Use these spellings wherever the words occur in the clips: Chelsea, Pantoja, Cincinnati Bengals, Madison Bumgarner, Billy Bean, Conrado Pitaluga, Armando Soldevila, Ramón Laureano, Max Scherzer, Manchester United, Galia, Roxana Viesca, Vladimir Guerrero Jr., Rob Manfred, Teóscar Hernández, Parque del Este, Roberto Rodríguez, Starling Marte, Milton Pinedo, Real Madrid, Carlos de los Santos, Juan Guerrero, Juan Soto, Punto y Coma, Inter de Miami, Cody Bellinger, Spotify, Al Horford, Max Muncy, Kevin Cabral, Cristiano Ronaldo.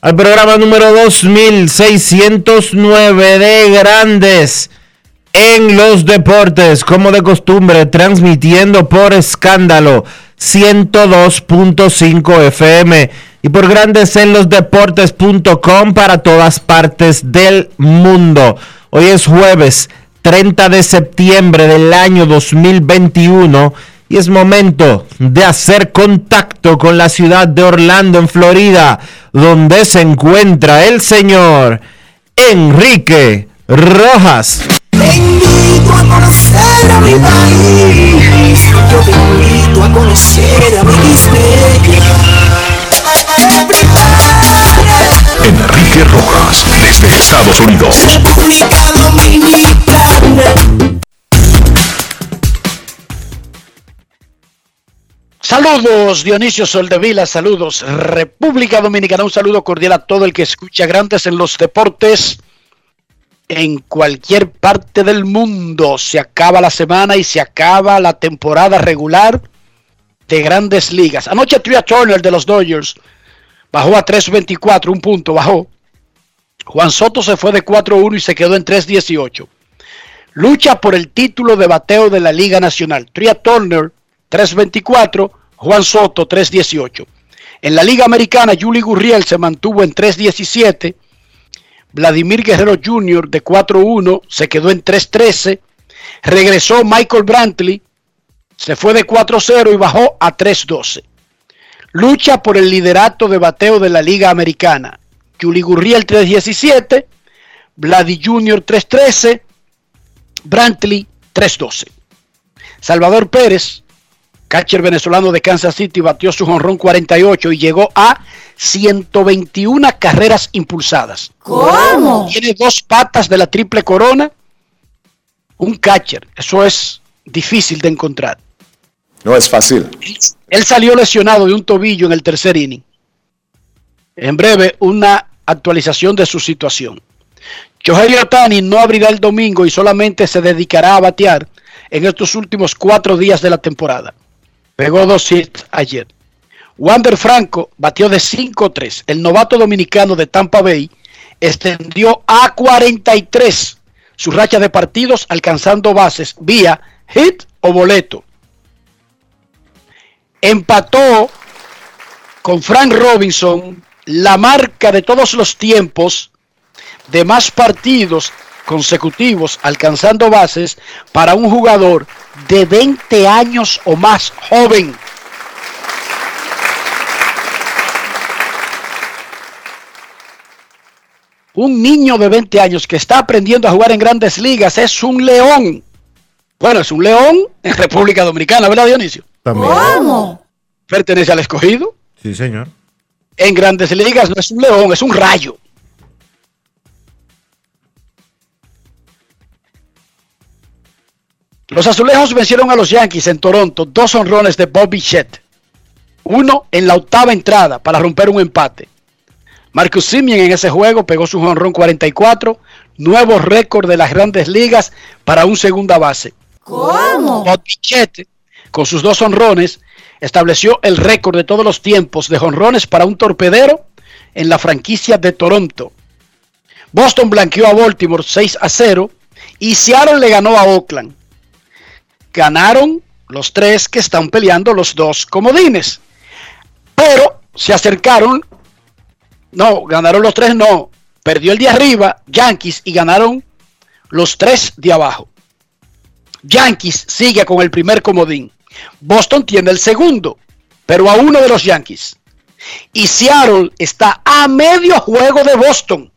al programa número 2609 de Grandes en los Deportes, como de costumbre, transmitiendo por Escándalo 102.5 FM y por Grandes en los Deportes.com para todas partes del mundo. Hoy es jueves 30 de septiembre del año 2021 y es momento de hacer contacto con la ciudad de Orlando, en Florida, donde se encuentra el señor Enrique Rojas. Te invito a conocer a mi país, yo te invito a conocer a mi Disney. Enrique Rojas, desde Estados Unidos. República Dominicana. Saludos Dionisio Soldevila, saludos República Dominicana, un saludo cordial a todo el que escucha Grandes en los Deportes en cualquier parte del mundo. Se acaba la semana y se acaba la temporada regular de Grandes Ligas. Anoche Trea Turner de los Dodgers bajó a 3.24, un punto bajó. Juan Soto se fue de 4-1 y se quedó en 3.18. Lucha por el título de bateo de la Liga Nacional. Trea Turner 3.24, Juan Soto 3.18. En la Liga Americana, Juli Gurriel se mantuvo en 3.17. Vladimir Guerrero Jr. de 4.1 se quedó en 3.13. Regresó Michael Brantley, se fue de 4.0 y bajó a 3.12. Lucha por el liderato de bateo de la Liga Americana. Juli Gurriel 3.17, Vladi Jr. 3.13, Brantley 3.12. Salvador Pérez, catcher venezolano de Kansas City, batió su jonrón 48 y llegó a 121 carreras impulsadas. ¿Cómo? Tiene dos patas de la triple corona. Un catcher. Eso es difícil de encontrar. No es fácil. Él salió lesionado de un tobillo en el tercer inning. En breve, una actualización de su situación. Shohei Ohtani no abrirá el domingo y solamente se dedicará a batear en estos últimos 4 días de la temporada. Pegó 2 hits ayer. Wander Franco batió de 5-3. El novato dominicano de Tampa Bay extendió a 43 su racha de partidos, alcanzando bases vía hit o boleto. Empató con Frank Robinson la marca de todos los tiempos de más partidos consecutivos alcanzando bases para un jugador de 20 años o más joven. Un niño de 20 años que está aprendiendo a jugar en Grandes Ligas es un león. Bueno, es un león en República Dominicana, ¿verdad, Dionisio? También. ¡Vamos! Pertenece al escogido. Sí, señor. En Grandes Ligas no es un león, es un rayo. Los azulejos vencieron a los Yankees en Toronto, 2 jonrones de Bo Bichette, 1 en la 8ª entrada para romper un empate. Marcus Semien en ese juego pegó su jonrón 44, nuevo récord de las Grandes Ligas para un segunda base. ¿Cómo? Bo Bichette, con sus dos jonrones, estableció el récord de todos los tiempos de jonrones para un torpedero en la franquicia de Toronto. Boston blanqueó a Baltimore 6-0 y Seattle le ganó a Oakland. Ganaron los tres que están peleando los dos comodines, pero se acercaron. No, ganaron los tres, no. Perdió el de arriba, Yankees, y ganaron los tres de abajo. Yankees sigue con el primer comodín. Boston tiene el segundo, pero a uno de los Yankees. Y Seattle está a medio juego de Boston.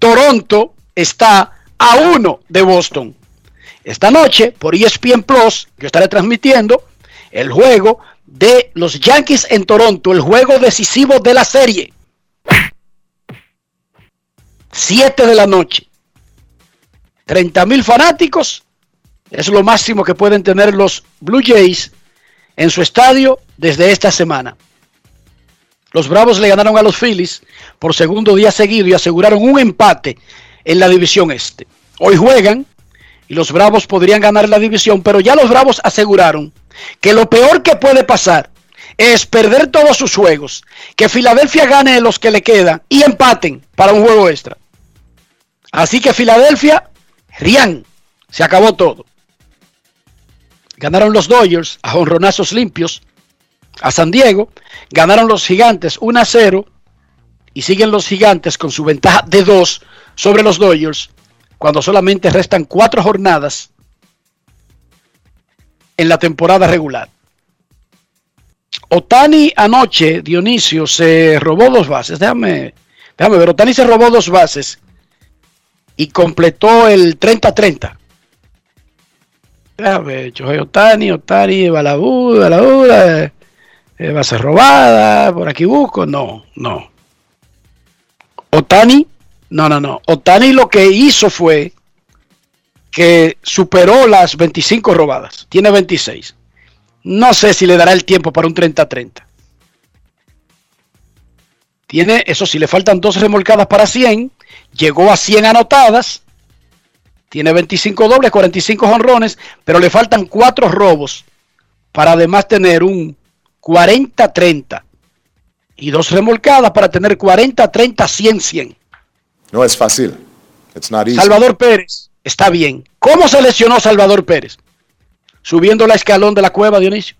Toronto está a uno de Boston. Esta noche, por ESPN Plus, yo estaré transmitiendo el juego de los Yankees en Toronto, el juego decisivo de la serie. 7 de la noche. 30,000 fanáticos es lo máximo que pueden tener los Blue Jays en su estadio desde esta semana. Los Bravos le ganaron a los Phillies por segundo día seguido y aseguraron un empate en la división este. Hoy juegan y los Bravos podrían ganar la división, pero ya los Bravos aseguraron que lo peor que puede pasar es perder todos sus juegos, que Filadelfia gane los que le quedan y empaten para un juego extra. Así que Filadelfia, rian, se acabó todo. Ganaron los Dodgers a jonronazos limpios a San Diego, ganaron los Gigantes 1-0 y siguen los Gigantes con su ventaja de 2 sobre los Dodgers cuando solamente restan 4 jornadas en la temporada regular. Ohtani anoche, Dionisio, se robó 2 bases. Déjame ver. Ohtani se robó 2 bases y completó el 30-30. Déjame ver. Ohtani, Balabú, base robada. Por aquí busco. No. Ohtani, no. Ohtani lo que hizo fue que superó las 25 robadas. Tiene 26. No sé si le dará el tiempo para un 30-30. Tiene, eso sí, le faltan 2 remolcadas para 100. Llegó a 100 anotadas. Tiene 25 dobles, 45 jonrones, pero le faltan 4 robos para además tener un 40-30. Y 2 remolcadas para tener 40-30-100-100. No es fácil. It's not easy. Salvador Pérez está bien. ¿Cómo se lesionó Salvador Pérez? Subiendo la escalón de la cueva, Dionisio.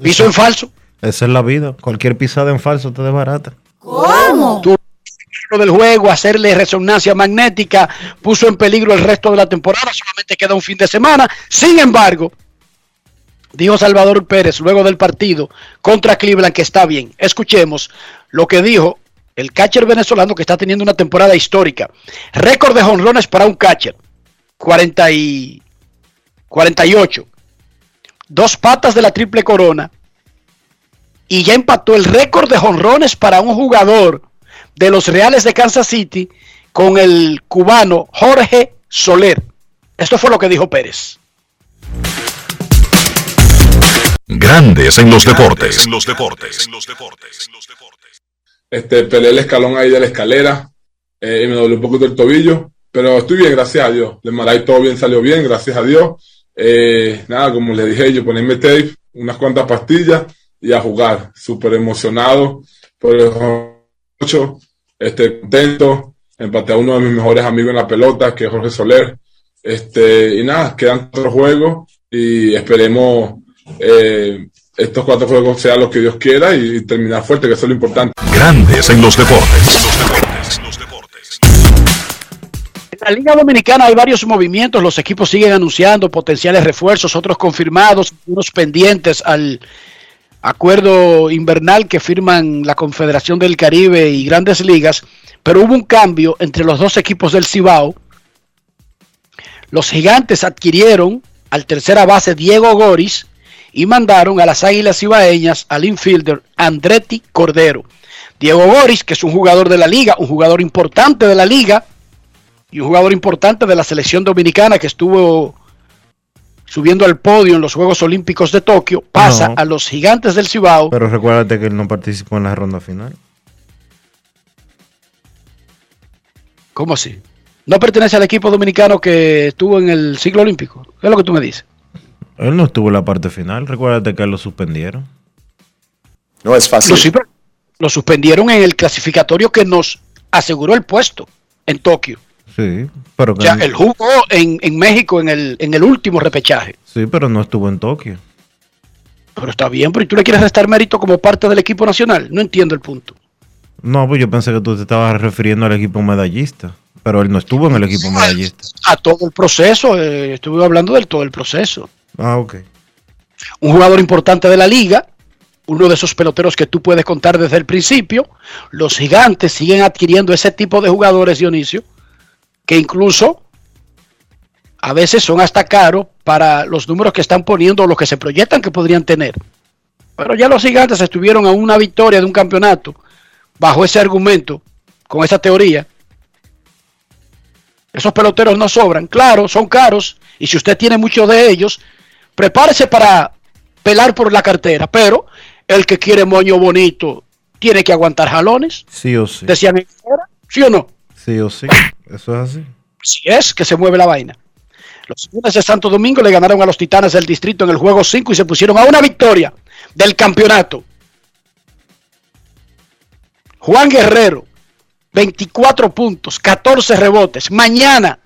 Piso en falso. Esa es la vida. Cualquier pisada en falso te desbarata. ¿Cómo? Tuvo del juego, hacerle resonancia magnética, puso en peligro el resto de la temporada. Solamente queda un fin de semana. Sin embargo, dijo Salvador Pérez luego del partido contra Cleveland que está bien. Escuchemos lo que dijo el catcher venezolano, que está teniendo una temporada histórica. Récord de jonrones para un catcher. 48. 2 patas de la triple corona. Y ya empató el récord de jonrones para un jugador de los Reales de Kansas City con el cubano Jorge Soler. Esto fue lo que dijo Pérez. Grandes en los deportes. Peleé el escalón ahí de la escalera y me doblé un poquito el tobillo, pero estoy bien, gracias a Dios. De Maray todo bien, salió bien, gracias a Dios. Como les dije, yo ponerme tape, unas cuantas pastillas y a jugar. Súper emocionado por el 8, contento. Empaté a uno de mis mejores amigos en la pelota, que es Jorge Soler. Quedan 4 juegos y esperemos estos 4 juegos sean los que Dios quiera y terminar fuerte, que eso es lo importante. Grandes en los deportes. En la Liga Dominicana hay varios movimientos. Los equipos siguen anunciando potenciales refuerzos, otros confirmados, unos pendientes al acuerdo invernal que firman la Confederación del Caribe y Grandes Ligas. Pero hubo un cambio entre los 2 equipos del Cibao. Los Gigantes adquirieron al tercera base Diego Goris y mandaron a las Águilas Cibaeñas al infielder Andretti Cordero. Diego Goris, que es un jugador de la liga, un jugador importante de la liga y un jugador importante de la selección dominicana, que estuvo subiendo al podio en los Juegos Olímpicos de Tokio, pasa a los Gigantes del Cibao. Pero recuérdate que él no participó en la ronda final. ¿Cómo así? ¿No pertenece al equipo dominicano que estuvo en el ciclo olímpico? ¿Qué es lo que tú me dices? Él no estuvo en la parte final. Recuérdate que lo suspendieron. No es fácil. Lo suspendieron en el clasificatorio que nos aseguró el puesto en Tokio. Sí, pero... O sea, él jugó en México en el último repechaje. Sí, pero no estuvo en Tokio. Pero está bien, pero ¿y tú le quieres restar mérito como parte del equipo nacional? No entiendo el punto. No, pues yo pensé que tú te estabas refiriendo al equipo medallista, pero él no estuvo en el equipo medallista. A todo el proceso, estuve hablando del todo el proceso. Ah, ok. Un jugador importante de la liga, uno de esos peloteros que tú puedes contar desde el principio. Los Gigantes siguen adquiriendo ese tipo de jugadores, Dionisio, que incluso a veces son hasta caros para los números que están poniendo o los que se proyectan que podrían tener. Pero ya los Gigantes estuvieron a una victoria de un campeonato bajo ese argumento, con esa teoría. Esos peloteros no sobran, claro, son caros, y si usted tiene muchos de ellos, prepárese para pelar por la cartera, pero el que quiere moño bonito tiene que aguantar jalones. Sí o sí. Decían, ¿sí o no? Sí o sí, eso es así. Así es que se mueve la vaina. Los Leones de Santo Domingo le ganaron a los Titanes del Distrito en el juego 5 y se pusieron a una victoria del campeonato. Juan Guerrero, 24 puntos, 14 rebotes. Mañana,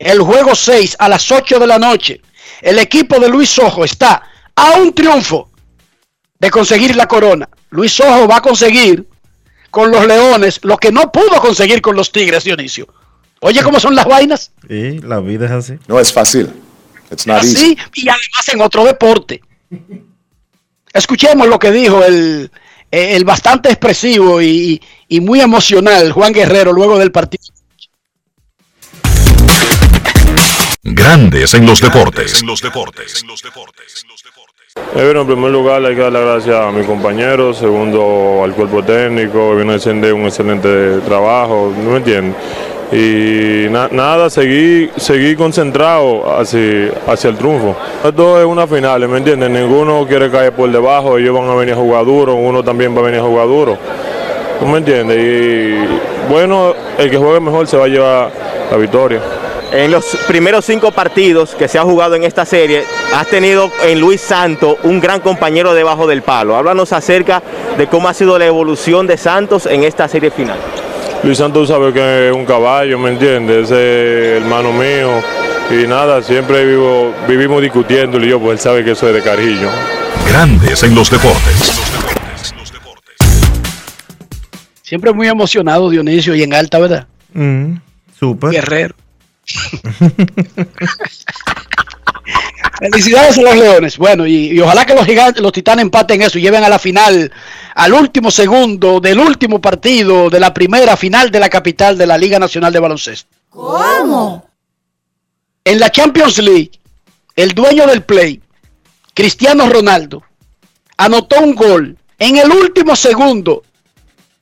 el juego 6 a las 8 de la noche, el equipo de Luis Ojo está a un triunfo de conseguir la corona. Luis Ojo va a conseguir con los Leones lo que no pudo conseguir con los Tigres, Dionisio. Oye, ¿cómo son las vainas? Sí, la vida es así. No es fácil. It's not easy. Así, y además en otro deporte. Escuchemos lo que dijo el bastante expresivo y muy emocional Juan Guerrero luego del partido. Grandes en los deportes. Bueno, en primer lugar hay que dar las gracias a mis compañeros, segundo al cuerpo técnico, vino a encender un excelente trabajo, no me entiendes. Y nada, seguí concentrado hacia el triunfo. Esto es una final, ¿me entiendes? Ninguno quiere caer por debajo, ellos van a venir a jugar duro, uno también va a venir a jugar duro. ¿No me entiendes? Y bueno, el que juegue mejor se va a llevar la victoria. En los primeros 5 partidos que se ha jugado en esta serie, has tenido en Luis Santos un gran compañero debajo del palo. Háblanos acerca de cómo ha sido la evolución de Santos en esta serie final. Luis Santos sabe que es un caballo, ¿me entiendes? Es hermano mío y nada, siempre vivimos discutiéndolo y yo, pues él sabe que soy de Carrillo. Grandes en los deportes. Siempre muy emocionado, Dionisio, y en alta, ¿verdad? Súper. Guerrero. Felicidades a los Leones. Bueno, y ojalá que los Titanes empaten eso y lleven a la final, al último segundo del último partido de la primera final de la capital de la Liga Nacional de Baloncesto. ¿Cómo? En la Champions League, el dueño del play, Cristiano Ronaldo, anotó un gol en el último segundo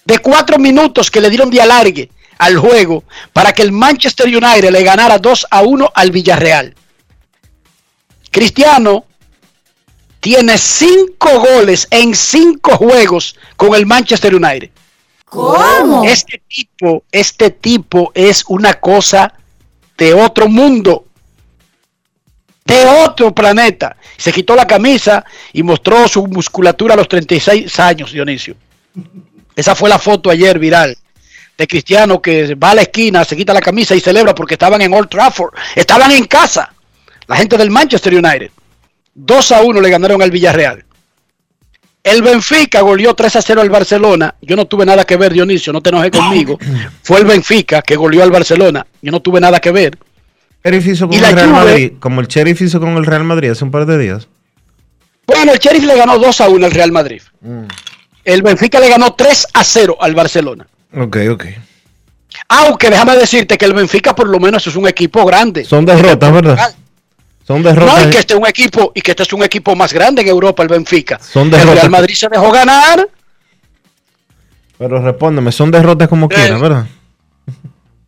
de 4 minutos que le dieron de alargue al juego para que el Manchester United le ganara 2-1 al Villarreal. Cristiano tiene 5 goles en 5 juegos con el Manchester United. ¿Cómo? Este tipo es una cosa de otro mundo, de otro planeta. Se quitó la camisa y mostró su musculatura a los 36 años, Dionisio. Esa fue la foto ayer viral de Cristiano que va a la esquina, se quita la camisa y celebra porque estaban en Old Trafford, estaban en casa, la gente del Manchester United. 2-1 le ganaron al Villarreal. El Benfica goleó 3-0 al Barcelona. Yo no tuve nada que ver, Dionisio, no te enojes conmigo. Fue el Benfica que goleó al Barcelona, yo no tuve nada que ver. Como el Sheriff hizo con el Real Madrid hace un par de días. Bueno, el Sheriff le ganó 2-1 al Real Madrid. El Benfica le ganó 3-0 al Barcelona. Ok. Aunque déjame decirte que el Benfica por lo menos es un equipo grande. Son derrotas, ¿verdad? Son derrotas. No, y que este es un equipo más grande en Europa, el Benfica. Son derrotas. El Real Madrid se dejó ganar. Pero respóndeme, son derrotas como quieran, ¿verdad?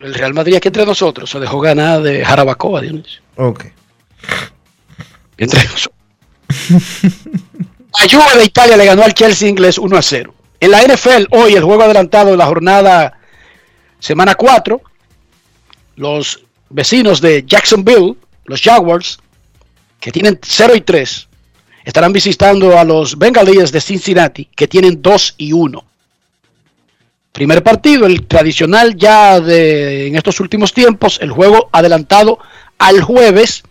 El Real Madrid aquí entre nosotros se dejó ganar de Jarabacoa, Dionisio. Ok. entre nosotros. La Juve de Italia le ganó al Chelsea inglés 1-0. En la NFL, hoy el juego adelantado de la jornada semana 4, los vecinos de Jacksonville, los Jaguars, que tienen 0-3, estarán visitando a los Bengalíes de Cincinnati, que tienen 2-1. Primer partido, el tradicional ya en estos últimos tiempos, el juego adelantado al jueves.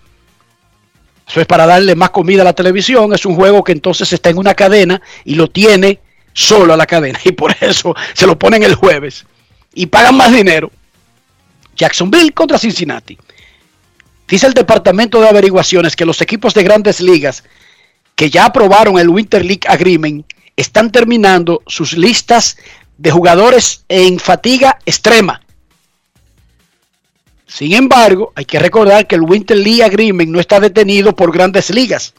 Eso es para darle más comida a la televisión. Es un juego que entonces está en una cadena y lo tiene solo a la cadena. Y por eso se lo ponen el jueves. Y pagan más dinero. Jacksonville contra Cincinnati. Dice el Departamento de Averiguaciones que los equipos de grandes ligas que ya aprobaron el Winter League Agreement están terminando sus listas de jugadores en fatiga extrema. Sin embargo, hay que recordar que el Winter League Agreement no está detenido por grandes ligas.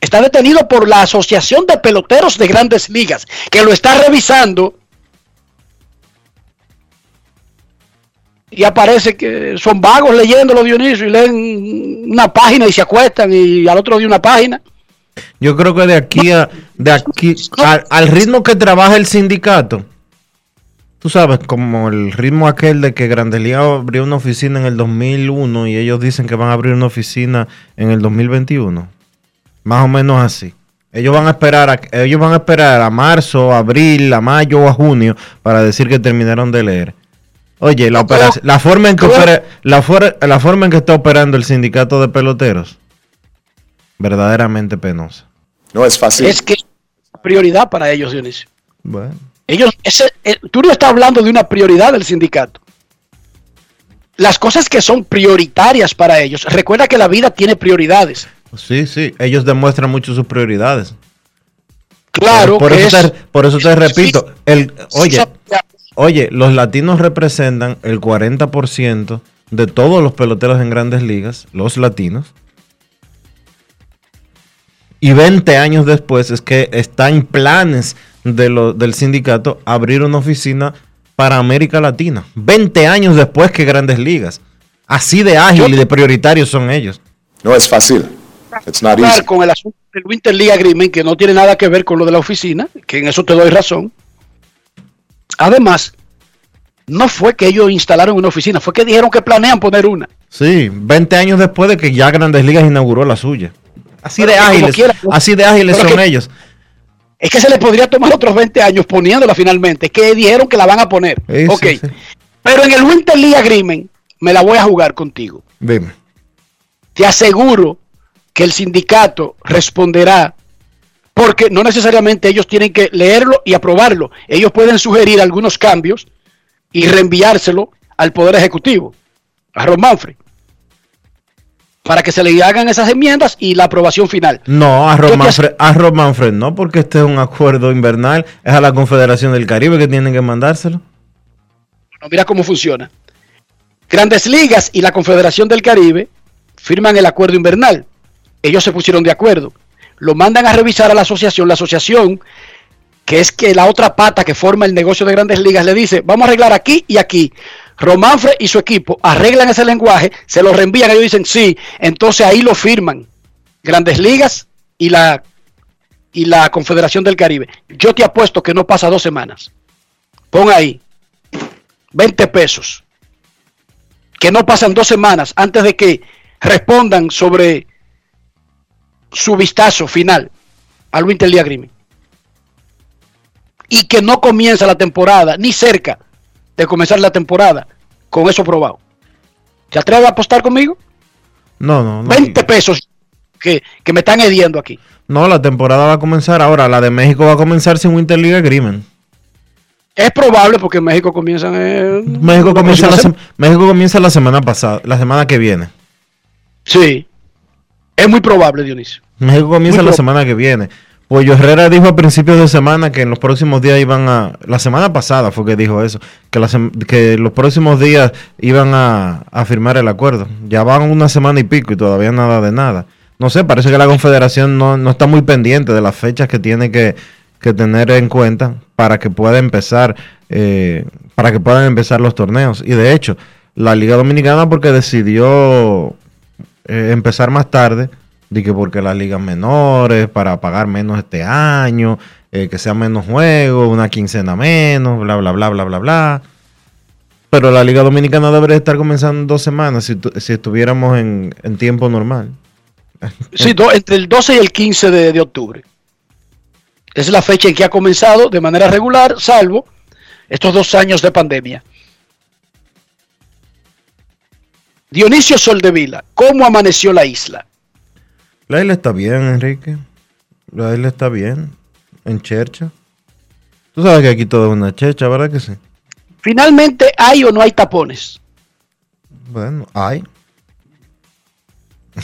Está detenido por la Asociación de Peloteros de Grandes Ligas, que lo está revisando. Y aparece que son vagos leyéndolo, Dionisio, y leen una página y se acuestan, y al otro día una página. Yo creo que de aquí al ritmo que trabaja el sindicato, tú sabes, como el ritmo aquel de que Grandes Ligas abrió una oficina en el 2001 y ellos dicen que van a abrir una oficina en el 2021. Más o menos así. Ellos van a esperar a marzo, abril, a mayo o a junio para decir que terminaron de leer. Oye, la forma en que está operando el sindicato de peloteros, verdaderamente penosa. No es fácil. Es que es prioridad para ellos, Dionisio. Bueno. Tú no estás hablando de una prioridad del sindicato. Las cosas que son prioritarias para ellos. Recuerda que la vida tiene prioridades. Sí, sí. Ellos demuestran mucho sus prioridades. Claro. Por eso te repito. Oye, los latinos representan el 40% de todos los peloteros en grandes ligas, los latinos. Y 20 años después es que está en planes del sindicato abrir una oficina para América Latina. 20 años después que Grandes Ligas. Así de ágil y de prioritarios son ellos. No es fácil. It's not easy. Con el asunto del Winter League Agreement, que no tiene nada que ver con lo de la oficina, que en eso te doy razón. Además, no fue que ellos instalaron una oficina, fue que dijeron que planean poner una. Sí, 20 años después de que ya Grandes Ligas inauguró la suya. Así de ágiles son ellos. Es que se les podría tomar otros 20 años poniéndola finalmente. Es que dijeron que la van a poner. Sí. Pero en el Winter League Agreement me la voy a jugar contigo. Dime. Te aseguro que el sindicato responderá porque no necesariamente ellos tienen que leerlo y aprobarlo. Ellos pueden sugerir algunos cambios y reenviárselo al Poder Ejecutivo, a Rob Manfred, para que se le hagan esas enmiendas y la aprobación final. No, a Rob Manfred no, porque este es un acuerdo invernal, es a la Confederación del Caribe que tienen que mandárselo. Bueno, mira cómo funciona. Grandes Ligas y la Confederación del Caribe firman el acuerdo invernal. Ellos se pusieron de acuerdo. Lo mandan a revisar a la asociación. La asociación, que es que la otra pata que forma el negocio de Grandes Ligas, le dice, vamos a arreglar aquí y aquí. Rob Manfred y su equipo arreglan ese lenguaje, se lo reenvían, ellos dicen sí, entonces ahí lo firman Grandes Ligas y la Confederación del Caribe. Yo te apuesto que no pasa 2 semanas. Pon ahí 20 pesos. Que no pasan 2 semanas antes de que respondan sobre su vistazo final al Winter League Agreement. Y que no comienza la temporada, ni cerca de comenzar la temporada con eso probado. ¿Te atreves a apostar conmigo? No. 20 pesos que me están hediendo aquí. No, la temporada va a comenzar ahora. La de México va a comenzar sin Winter League Agreement. Es probable porque México comienza la semana pasada, la semana que viene. Sí. Es muy probable, Dionisio. México comienza la semana que viene. Pollo Herrera dijo a principios de semana que en los próximos días la semana pasada fue que dijo eso, que los próximos días iban a firmar el acuerdo. Ya van 1 semana y pico y todavía nada de nada. No sé, parece que la Confederación no está muy pendiente de las fechas que tiene que tener en cuenta para que pueda empezar, para que puedan empezar los torneos. Y de hecho, la Liga Dominicana, porque decidió empezar más tarde, de que porque las ligas menores, para pagar menos este año, que sea menos juegos, una quincena menos, bla, bla, bla, bla, bla, bla. Pero la Liga Dominicana debería estar comenzando en 2 semanas si estuviéramos en tiempo normal. Sí, entre el 12 y el 15 de octubre. Es la fecha en que ha comenzado de manera regular, salvo estos 2 años de pandemia. Dionisio Soldevila, ¿cómo amaneció la isla? La isla está bien, Enrique. La isla está bien. En chercha. Tú sabes que aquí todo es una chercha, ¿verdad que sí? Finalmente, ¿hay o no hay tapones? Bueno, hay.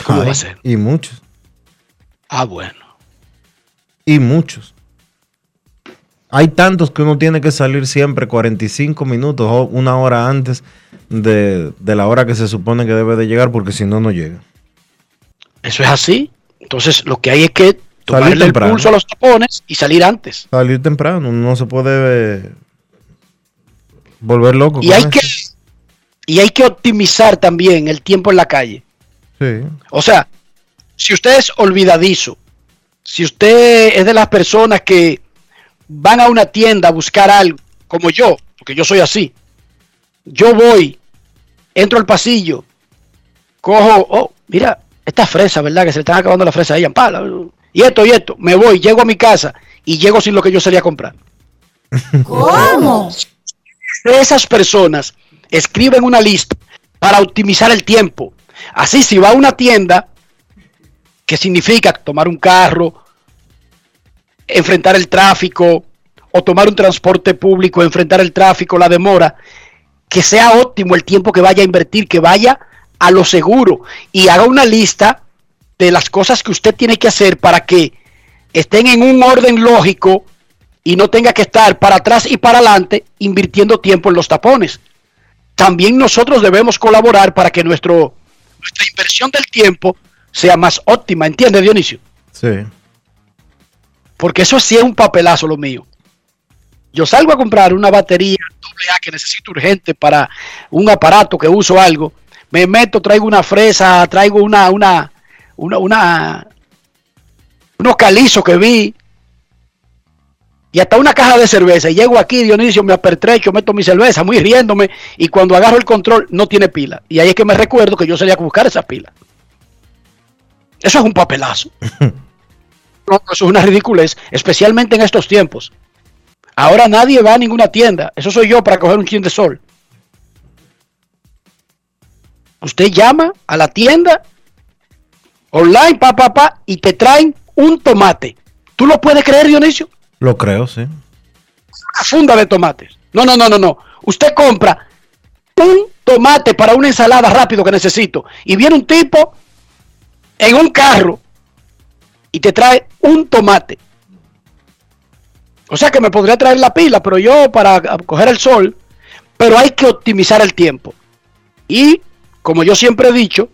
¿Cómo va a ser? Y muchos. Ah, bueno. Y muchos. Hay tantos que uno tiene que salir siempre 45 minutos o 1 hora antes de la hora que se supone que debe de llegar, porque si no, no llega. Eso es así. Entonces, lo que hay es que tomarle el pulso a los tapones y salir antes. Salir temprano. No se puede volver loco. Y hay que optimizar también el tiempo en la calle. Sí. O sea, si usted es olvidadizo, si usted es de las personas que van a una tienda a buscar algo, como yo, porque yo soy así. Yo voy, entro al pasillo, cojo, oh, mira, esta fresa, ¿verdad? Que se le están acabando las fresas ahí, ampala. Y esto, me voy, llego a mi casa y llego sin lo que yo salía a comprar. ¿Cómo? Esas personas escriben una lista para optimizar el tiempo. Así, si va a una tienda, que significa tomar un carro, enfrentar el tráfico, o tomar un transporte público, enfrentar el tráfico, la demora, que sea óptimo el tiempo que vaya a invertir, que vaya a lo seguro y haga una lista de las cosas que usted tiene que hacer para que estén en un orden lógico y no tenga que estar para atrás y para adelante invirtiendo tiempo en los tapones. También nosotros debemos colaborar para que nuestra inversión del tiempo sea más óptima, ¿entiendes, Dionisio? Sí. Porque eso sí es un papelazo lo mío. Yo salgo a comprar una batería AA que necesito urgente para un aparato que uso algo, me meto, traigo una fresa, traigo unos calizos que vi y hasta una caja de cerveza, y llego aquí, Dionisio, me apertrecho, meto mi cerveza, muy riéndome, y cuando agarro el control no tiene pila, y ahí es que me recuerdo que yo salía a buscar esas pilas. Eso es un papelazo. No, eso es una ridiculez, especialmente en estos tiempos. Ahora nadie va a ninguna tienda. Eso soy yo para coger un chin de sol. Usted llama a la tienda online, y te traen un tomate. ¿Tú lo puedes creer, Dionisio? Lo creo, sí. Una funda de tomates. No. Usted compra un tomate para una ensalada rápido que necesito. Y viene un tipo en un carro y te trae un tomate. O sea que me podría traer la pila, pero yo para coger el sol. Pero hay que optimizar el tiempo. Y como yo siempre he dicho,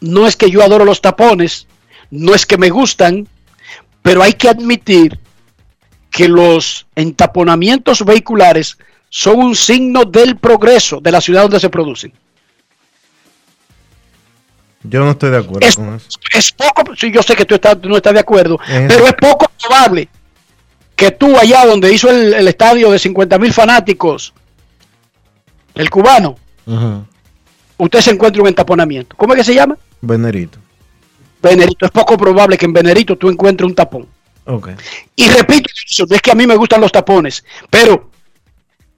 no es que yo adoro los tapones, no es que me gustan, pero hay que admitir que los entaponamientos vehiculares son un signo del progreso de la ciudad donde se producen. Yo no estoy de acuerdo con eso. Es poco, sí, yo sé que tú no estás de acuerdo, pero es poco probable que tú allá donde hizo el estadio de 50,000 fanáticos, el cubano, uh-huh, usted se encuentre un entaponamiento. ¿Cómo es que se llama? Venerito. Es poco probable que en Venerito tú encuentres un tapón. Okay. Y repito, no es que a mí me gustan los tapones, pero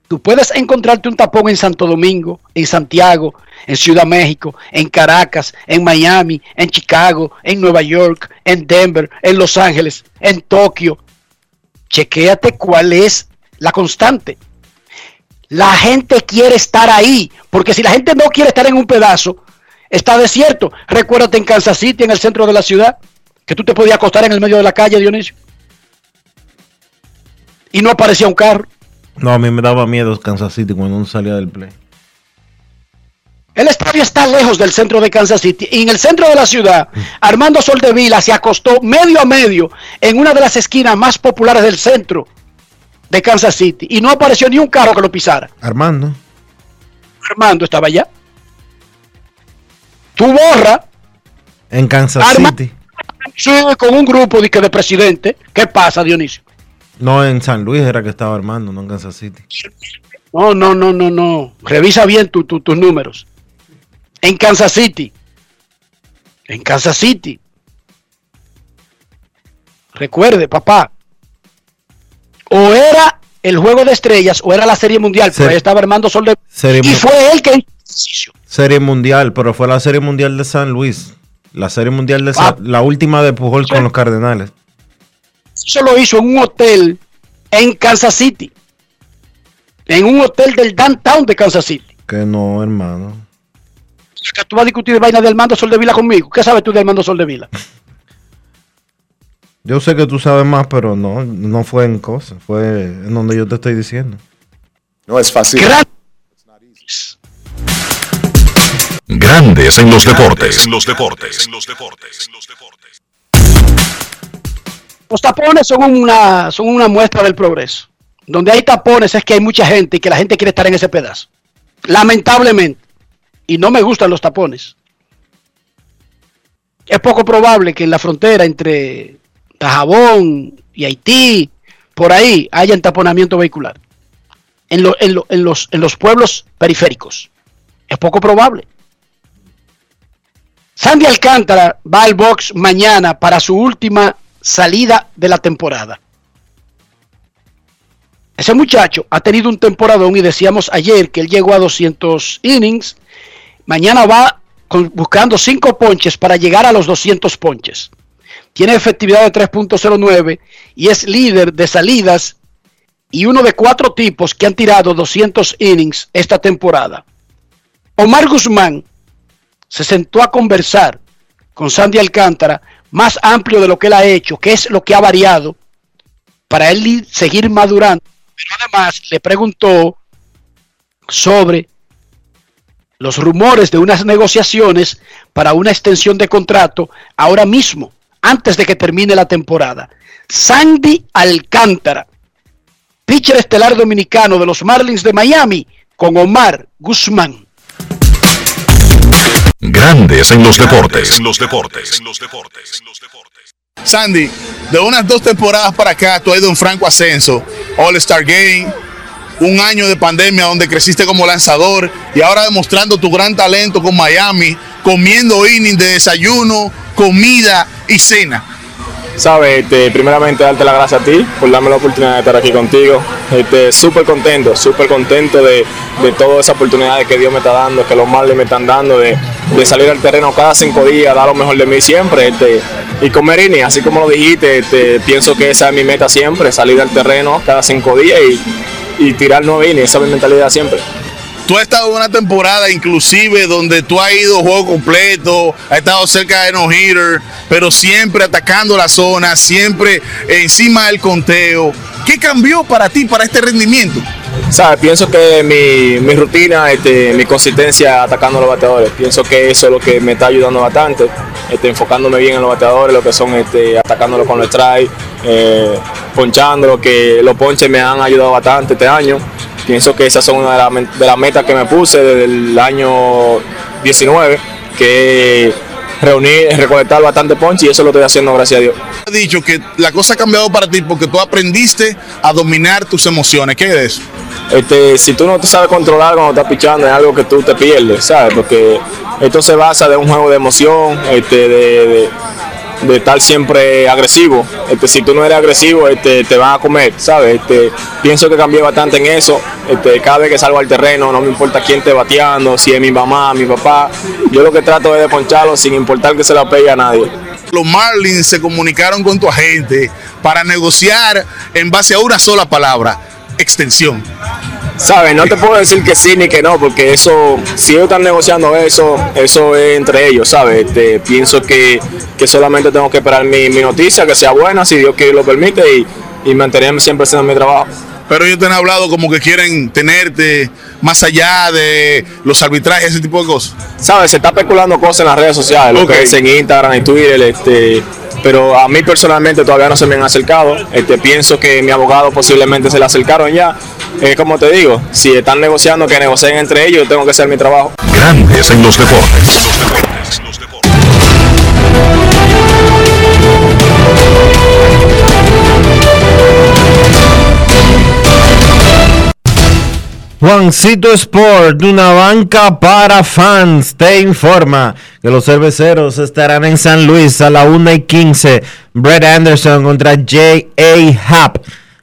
tú puedes encontrarte un tapón en Santo Domingo, en Santiago, en Ciudad México, en Caracas, en Miami, en Chicago, en Nueva York, en Denver, en Los Ángeles, en Tokio. Chequéate cuál es la constante. La gente quiere estar ahí, porque si la gente no quiere estar en un pedazo, está desierto. Recuérdate en Kansas City, en el centro de la ciudad, que tú te podías acostar en el medio de la calle, Dionisio, y no aparecía un carro. No, a mí me daba miedo Kansas City cuando uno salía del play. El estadio está lejos del centro de Kansas City. Y en el centro de la ciudad, Armando Soldevila se acostó medio a medio en una de las esquinas más populares del centro de Kansas City. Y no apareció ni un carro que lo pisara. Armando estaba allá. Tú borra En Kansas City. Sí, con un grupo de presidente. ¿Qué pasa, Dionisio? No, en San Luis era que estaba armando, no en Kansas City. No. Revisa bien tus números. En Kansas City. Recuerde, papá. O era el juego de estrellas o era la serie mundial. Pero ahí estaba Orlando City. Y fue él que. Serie mundial, pero fue la serie mundial de San Luis. La serie mundial de la última de Pujol con los Cardenales. Eso lo hizo en un hotel en Kansas City. En un hotel del downtown de Kansas City. Que no, hermano. Que tú vas a discutir de vaina de Armando Soldevila conmigo. ¿Qué sabes tú de Armando Soldevila? Yo sé que tú sabes más, pero no fue en cosas. Fue en donde yo te estoy diciendo. No es fácil. Grandes en los deportes. Los tapones son una muestra del progreso. Donde hay tapones es que hay mucha gente y que la gente quiere estar en ese pedazo. Lamentablemente. Y no me gustan los tapones. Es poco probable que en la frontera entre Dajabón y Haití, por ahí, haya entaponamiento vehicular. En los pueblos periféricos. Es poco probable. Sandy Alcántara va al box mañana para su última salida de la temporada. Ese muchacho ha tenido un temporadón y decíamos ayer que él llegó a 200 innings. Mañana va buscando 5 ponches para llegar a los 200 ponches. Tiene efectividad de 3.09 y es líder de salidas y uno de 4 tipos que han tirado 200 innings esta temporada. Omar Guzmán se sentó a conversar con Sandy Alcántara, más amplio de lo que él ha hecho, que es lo que ha variado, para él seguir madurando. Pero además le preguntó sobre los rumores de unas negociaciones para una extensión de contrato ahora mismo, antes de que termine la temporada. Sandy Alcántara, pitcher estelar dominicano de los Marlins de Miami, con Omar Guzmán. Grandes en los deportes. Sandy, de unas 2 temporadas para acá, tú has ido en franco ascenso. All-Star Game, un año de pandemia donde creciste como lanzador y ahora demostrando tu gran talento con Miami, comiendo innings de desayuno, comida y cena. Sabes, primeramente darte las gracias a ti por darme la oportunidad de estar aquí contigo. Súper contento de todas esas oportunidades que Dios me está dando, que los Marlins me están dando, de salir al terreno cada 5 días, dar lo mejor de mí siempre, y comer innings, así como lo dijiste, pienso que esa es mi meta siempre, salir al terreno cada 5 días y tirar 9 innings, esa es mi mentalidad siempre. Tú has estado en una temporada inclusive donde tú has ido juego completo, has estado cerca de no-hitter, pero siempre atacando la zona, siempre encima del conteo. ¿Qué cambió para ti, para este rendimiento? ¿Sabes? Pienso que mi rutina, mi consistencia atacando a los bateadores, pienso que eso es lo que me está ayudando bastante, enfocándome bien en los bateadores, lo que son atacándolos con los strikes, ponchándolos, que los ponches me han ayudado bastante este año. Pienso que esas son una de las metas que me puse desde el año 19, que recolectar bastante ponche, y eso lo estoy haciendo, gracias a Dios. Has dicho que la cosa ha cambiado para ti porque tú aprendiste a dominar tus emociones. ¿Qué es eso? Si tú no te sabes controlar cuando estás pichando, es algo que tú te pierdes, ¿sabes? Porque esto se basa de un juego de emoción, de estar siempre agresivo. Si tú no eres agresivo, te van a comer, ¿sabes? Pienso que cambié bastante en eso. Cada vez que salgo al terreno, no me importa quién esté bateando, si es mi mamá, mi papá. Yo lo que trato es de poncharlo sin importar que se la pegue a nadie. Los Marlins se comunicaron con tu agente para negociar en base a una sola palabra: extensión. ¿Sabes? No te puedo decir que sí ni que no, porque eso, si ellos están negociando eso es entre ellos, ¿sabes? Pienso que solamente tengo que esperar mi noticia, que sea buena, si Dios quiere lo permite, y mantenerme siempre haciendo mi trabajo. Pero ellos te han hablado como que quieren tenerte más allá de los arbitrajes, ese tipo de cosas. ¿Sabes? Se está especulando cosas en las redes sociales, lo que es en Instagram y Twitter, pero a mí personalmente todavía no se me han acercado. Pienso que mi abogado posiblemente se le acercaron ya. Como te digo, si están negociando, que negocien entre ellos, yo tengo que hacer mi trabajo. Grandes en los deportes. Juancito Sport, una banca para fans, te informa que los cerveceros estarán en San Luis a la 1:15. Brett Anderson contra J.A. Happ.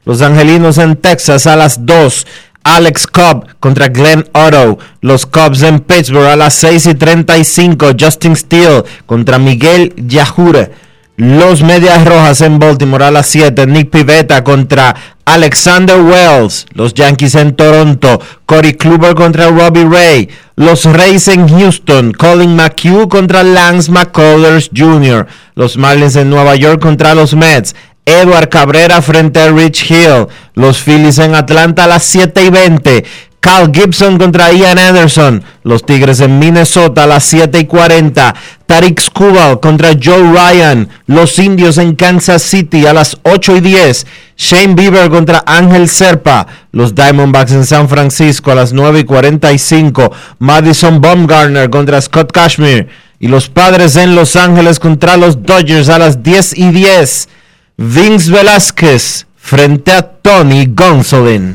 Los angelinos en Texas a las 2. Alex Cobb contra Glenn Otto. Los Cubs en Pittsburgh a las 6:35. Justin Steele contra Miguel Yajure. Los Medias Rojas en Baltimore a las 7. Nick Pivetta contra Alexander Wells. Los Yankees en Toronto. Corey Kluber contra Robbie Ray. Los Rays en Houston. Colin McHugh contra Lance McCullers Jr. Los Marlins en Nueva York contra los Mets. Edward Cabrera frente a Rich Hill. Los Phillies en Atlanta a las 7:20. Kyle Gibson contra Ian Anderson. Los Tigres en Minnesota a las 7:40. Tarik Skubal contra Joe Ryan. Los Indios en Kansas City a las 8:10. Shane Bieber contra Ángel Serpa. Los Diamondbacks en San Francisco a las 9:45. Madison Bumgarner contra Scott Cashmere. Y los Padres en Los Ángeles contra los Dodgers a las 10:10. Vince Velázquez frente a Tony Gonsolin.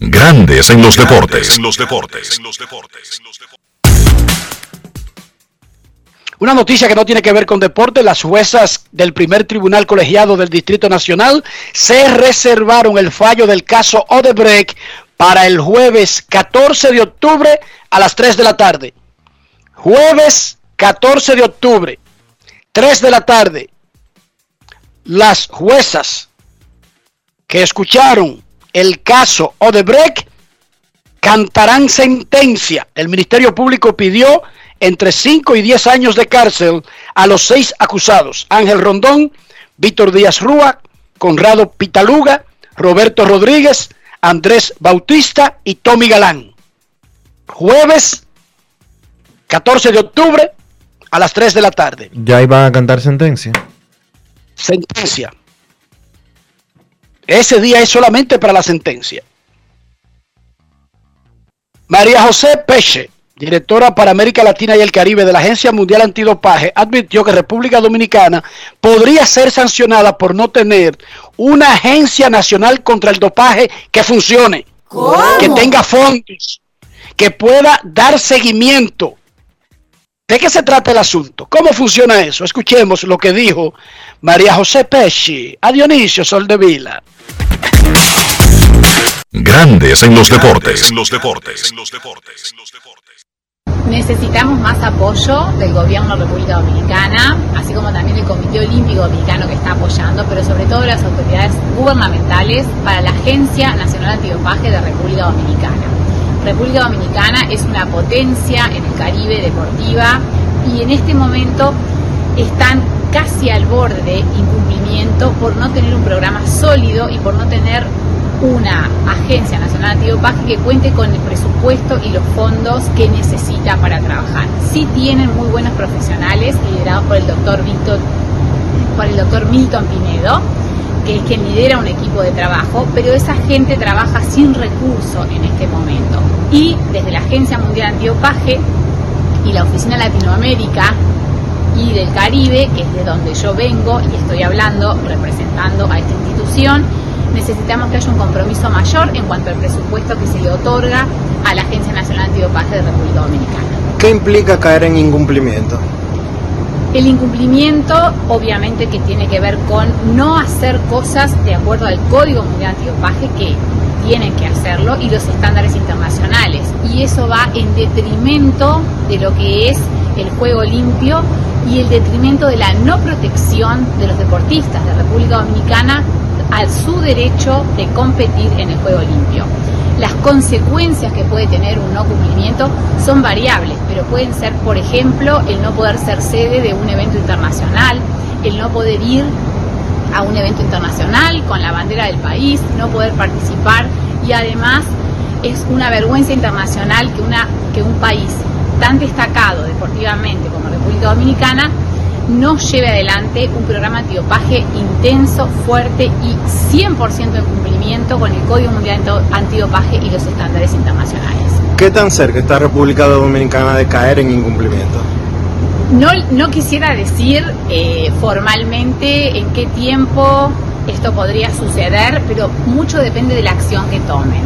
Grandes en los deportes. Una noticia que no tiene que ver con deporte: las juezas del primer tribunal colegiado del Distrito Nacional se reservaron el fallo del caso Odebrecht para el jueves 14 de octubre a las 3 de la tarde. Jueves 14 de octubre, 3 de la tarde, las juezas que escucharon el caso Odebrecht cantarán sentencia. El Ministerio Público pidió entre 5 y 10 años de cárcel a los 6 acusados: Ángel Rondón, Víctor Díaz Rúa, Conrado Pitaluga, Roberto Rodríguez, Andrés Bautista y Tommy Galán. Jueves 14 de octubre a las 3 de la tarde. Ya iban a cantar sentencia. Sentencia. Ese día es solamente para la sentencia. María José Peche, directora para América Latina y el Caribe de la Agencia Mundial Antidopaje, advirtió que República Dominicana podría ser sancionada por no tener una agencia nacional contra el dopaje que funcione, ¿cómo? Que tenga fondos, que pueda dar seguimiento. ¿De qué se trata el asunto? ¿Cómo funciona eso? Escuchemos lo que dijo María José Peche a Dionisio Soldevila. Grandes en los deportes. Necesitamos más apoyo del gobierno de República Dominicana, así como también el Comité Olímpico Dominicano, que está apoyando, pero sobre todo las autoridades gubernamentales, para la Agencia Nacional Antidopaje de República Dominicana. República Dominicana es una potencia en el Caribe deportiva y en este momento están casi al borde de incumplimiento por no tener un programa sólido y por no tener una agencia nacional antidopaje que cuente con el presupuesto y los fondos que necesita para trabajar. Sí tienen muy buenos profesionales liderados por el doctor Milton Pinedo, que es quien lidera un equipo de trabajo, pero esa gente trabaja sin recursos en este momento. Y desde la Agencia Mundial Antidopaje y la Oficina Latinoamérica y del Caribe, que es de donde yo vengo y estoy hablando, representando a esta institución, necesitamos que haya un compromiso mayor en cuanto al presupuesto que se le otorga a la Agencia Nacional Antidopaje de República Dominicana. ¿Qué implica caer en incumplimiento? El incumplimiento, obviamente, que tiene que ver con no hacer cosas de acuerdo al Código Mundial Antidopaje, que tienen que hacerlo, y los estándares internacionales. Y eso va en detrimento de lo que es el juego limpio y el detrimento de la no protección de los deportistas de República Dominicana a su derecho de competir en el juego limpio. Las consecuencias que puede tener un no cumplimiento son variables, pero pero pueden ser, por ejemplo, el no poder ser sede de un evento internacional, el no poder ir a un evento internacional con la bandera del país, no poder participar, y además es una vergüenza internacional que un país tan destacado deportivamente como República Dominicana no lleve adelante un programa de antidopaje intenso, fuerte y 100% en cumplimiento con el Código Mundial Antidopaje y los estándares internacionales. ¿Qué tan cerca está República Dominicana de caer en incumplimiento? No quisiera decir formalmente en qué tiempo esto podría suceder, pero mucho depende de la acción que tomen.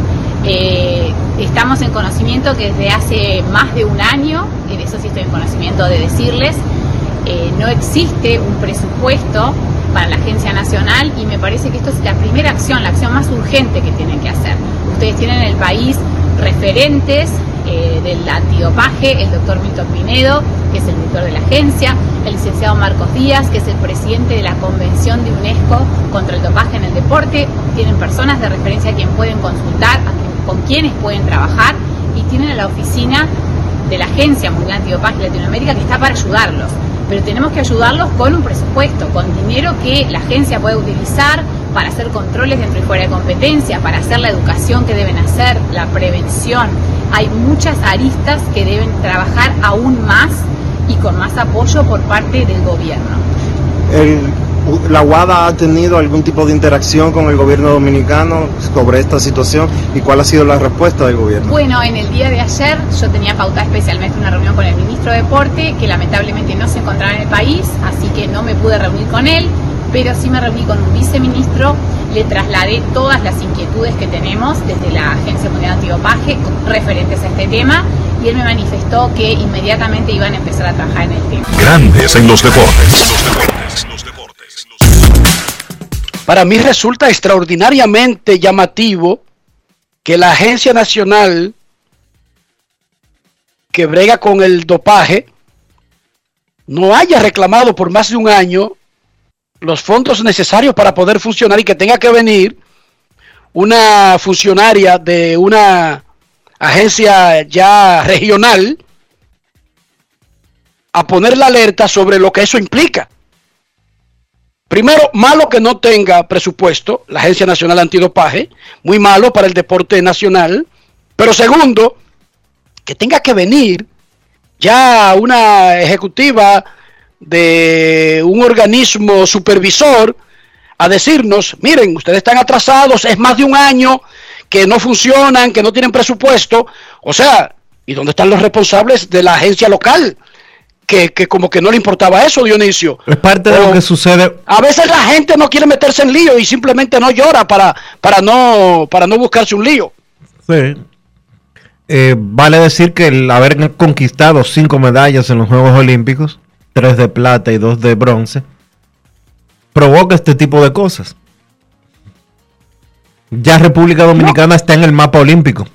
Estamos en conocimiento que desde hace más de un año, en eso sí estoy en conocimiento de decirles, no existe un presupuesto para la Agencia Nacional, y me parece que esto es la primera acción, la acción más urgente que tienen que hacer. Ustedes tienen en el país referentes del antidopaje, el doctor Milton Pinedo, que es el director de la agencia, el licenciado Marcos Díaz, que es el presidente de la Convención de UNESCO contra el dopaje en el deporte. Tienen personas de referencia a quien pueden consultar, con quienes pueden trabajar, y tienen a la oficina de la Agencia Mundial Antidopaje Latinoamérica, que está para ayudarlos. Pero tenemos que ayudarlos con un presupuesto, con dinero que la agencia puede utilizar para hacer controles dentro y fuera de competencia, para hacer la educación que deben hacer, la prevención. Hay muchas aristas que deben trabajar aún más y con más apoyo por parte del gobierno. ¿La UADA ha tenido algún tipo de interacción con el gobierno dominicano sobre esta situación? ¿Y cuál ha sido la respuesta del gobierno? Bueno, en el día de ayer yo tenía pautada especialmente una reunión con el ministro de Deporte, que lamentablemente no se encontraba en el país, así que no me pude reunir con él, pero sí me reuní con un viceministro, le trasladé todas las inquietudes que tenemos desde la Agencia Mundial de Antidopaje referentes a este tema, y él me manifestó que inmediatamente iban a empezar a trabajar en el tema. Grandes en los deportes. Para mí resulta extraordinariamente llamativo que la Agencia Nacional que brega con el dopaje no haya reclamado por más de un año los fondos necesarios para poder funcionar, y que tenga que venir una funcionaria de una agencia ya regional a poner la alerta sobre lo que eso implica. Primero, malo que no tenga presupuesto la Agencia Nacional Antidopaje, muy malo para el deporte nacional. Pero segundo, que tenga que venir ya una ejecutiva de un organismo supervisor a decirnos: miren, ustedes están atrasados, es más de un año que no funcionan, que no tienen presupuesto. O sea, ¿y dónde están los responsables de la agencia local? Que como que no le importaba eso, Dionisio. Es parte de lo que sucede. A veces la gente no quiere meterse en lío y simplemente no llora para no buscarse un lío. Sí. Vale decir que el haber conquistado 5 medallas en los Juegos Olímpicos, 3 de plata y 2 de bronce, provoca este tipo de cosas. Ya República Dominicana está en el mapa olímpico.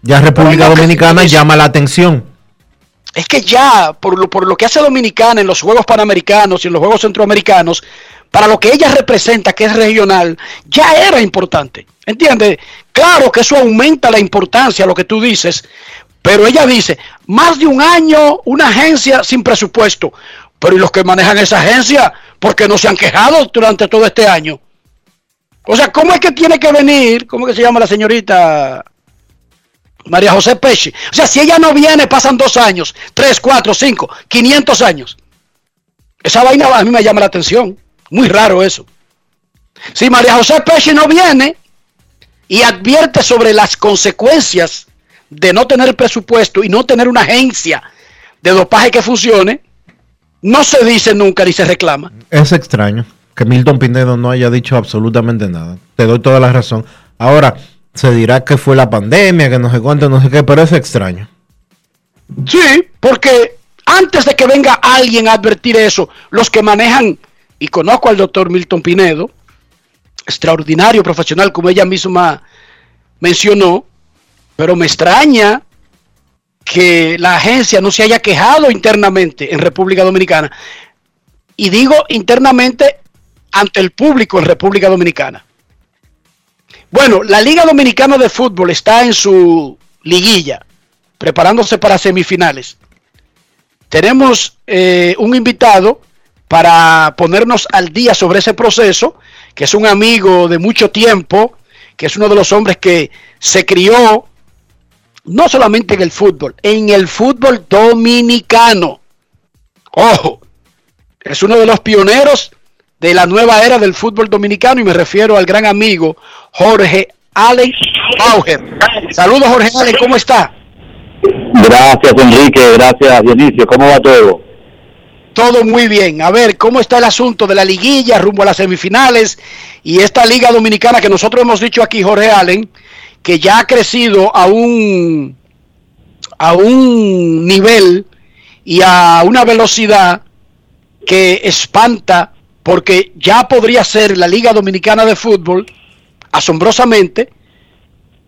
Ya República Dominicana llama la atención. Es que ya, por lo que hace Dominicana en los Juegos Panamericanos y en los Juegos Centroamericanos, para lo que ella representa, que es regional, ya era importante. ¿Entiendes? Claro que eso aumenta la importancia, lo que tú dices, pero ella dice, más de un año una agencia sin presupuesto. Pero ¿y los que manejan esa agencia? Porque no se han quejado durante todo este año. O sea, ¿cómo es que tiene que venir? ¿Cómo es que se llama la señorita? María José Peche. O sea, si ella no viene, pasan 2 años, 3, 4, 5, 500 años. Esa vaina a mí me llama la atención. Muy raro eso. Si María José Peche no viene y advierte sobre las consecuencias de no tener presupuesto y no tener una agencia de dopaje que funcione, no se dice nunca ni se reclama. Es extraño que Milton Pinedo no haya dicho absolutamente nada. Te doy toda la razón. Ahora, se dirá que fue la pandemia, que no sé cuánto, no sé qué, pero es extraño. Sí, porque antes de que venga alguien a advertir eso, los que manejan, y conozco al doctor Milton Pinedo, extraordinario profesional, como ella misma mencionó, pero me extraña que la agencia no se haya quejado internamente en República Dominicana. Y digo internamente ante el público en República Dominicana. Bueno, la Liga Dominicana de Fútbol está en su liguilla, preparándose para semifinales. Tenemos un invitado para ponernos al día sobre ese proceso, que es un amigo de mucho tiempo, que es uno de los hombres que se crió no solamente en el fútbol dominicano. Ojo, es uno de los pioneros de la nueva era del fútbol dominicano y me refiero al gran amigo Jorge Allen Auger. Saludos, Jorge Allen, ¿cómo está? Gracias, Enrique, gracias, Dionisio. ¿Cómo va todo? Todo muy bien. A ver, ¿cómo está el asunto de la liguilla rumbo a las semifinales y esta liga dominicana que nosotros hemos dicho aquí, Jorge Allen, que ya ha crecido a un nivel y a una velocidad que espanta, porque ya podría ser la Liga Dominicana de Fútbol, asombrosamente,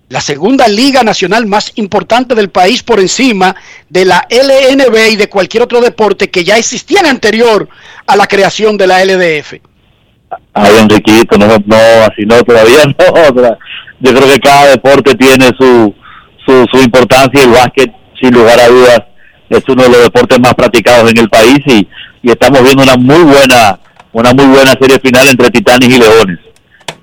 la segunda liga nacional más importante del país por encima de la LNB y de cualquier otro deporte que ya existía anterior a la creación de la LDF. Ay, Enriquito, no, así no, todavía no. Yo creo que cada deporte tiene su importancia y el básquet, sin lugar a dudas, es uno de los deportes más practicados en el país y estamos viendo una muy buena serie final entre Titanes y Leones.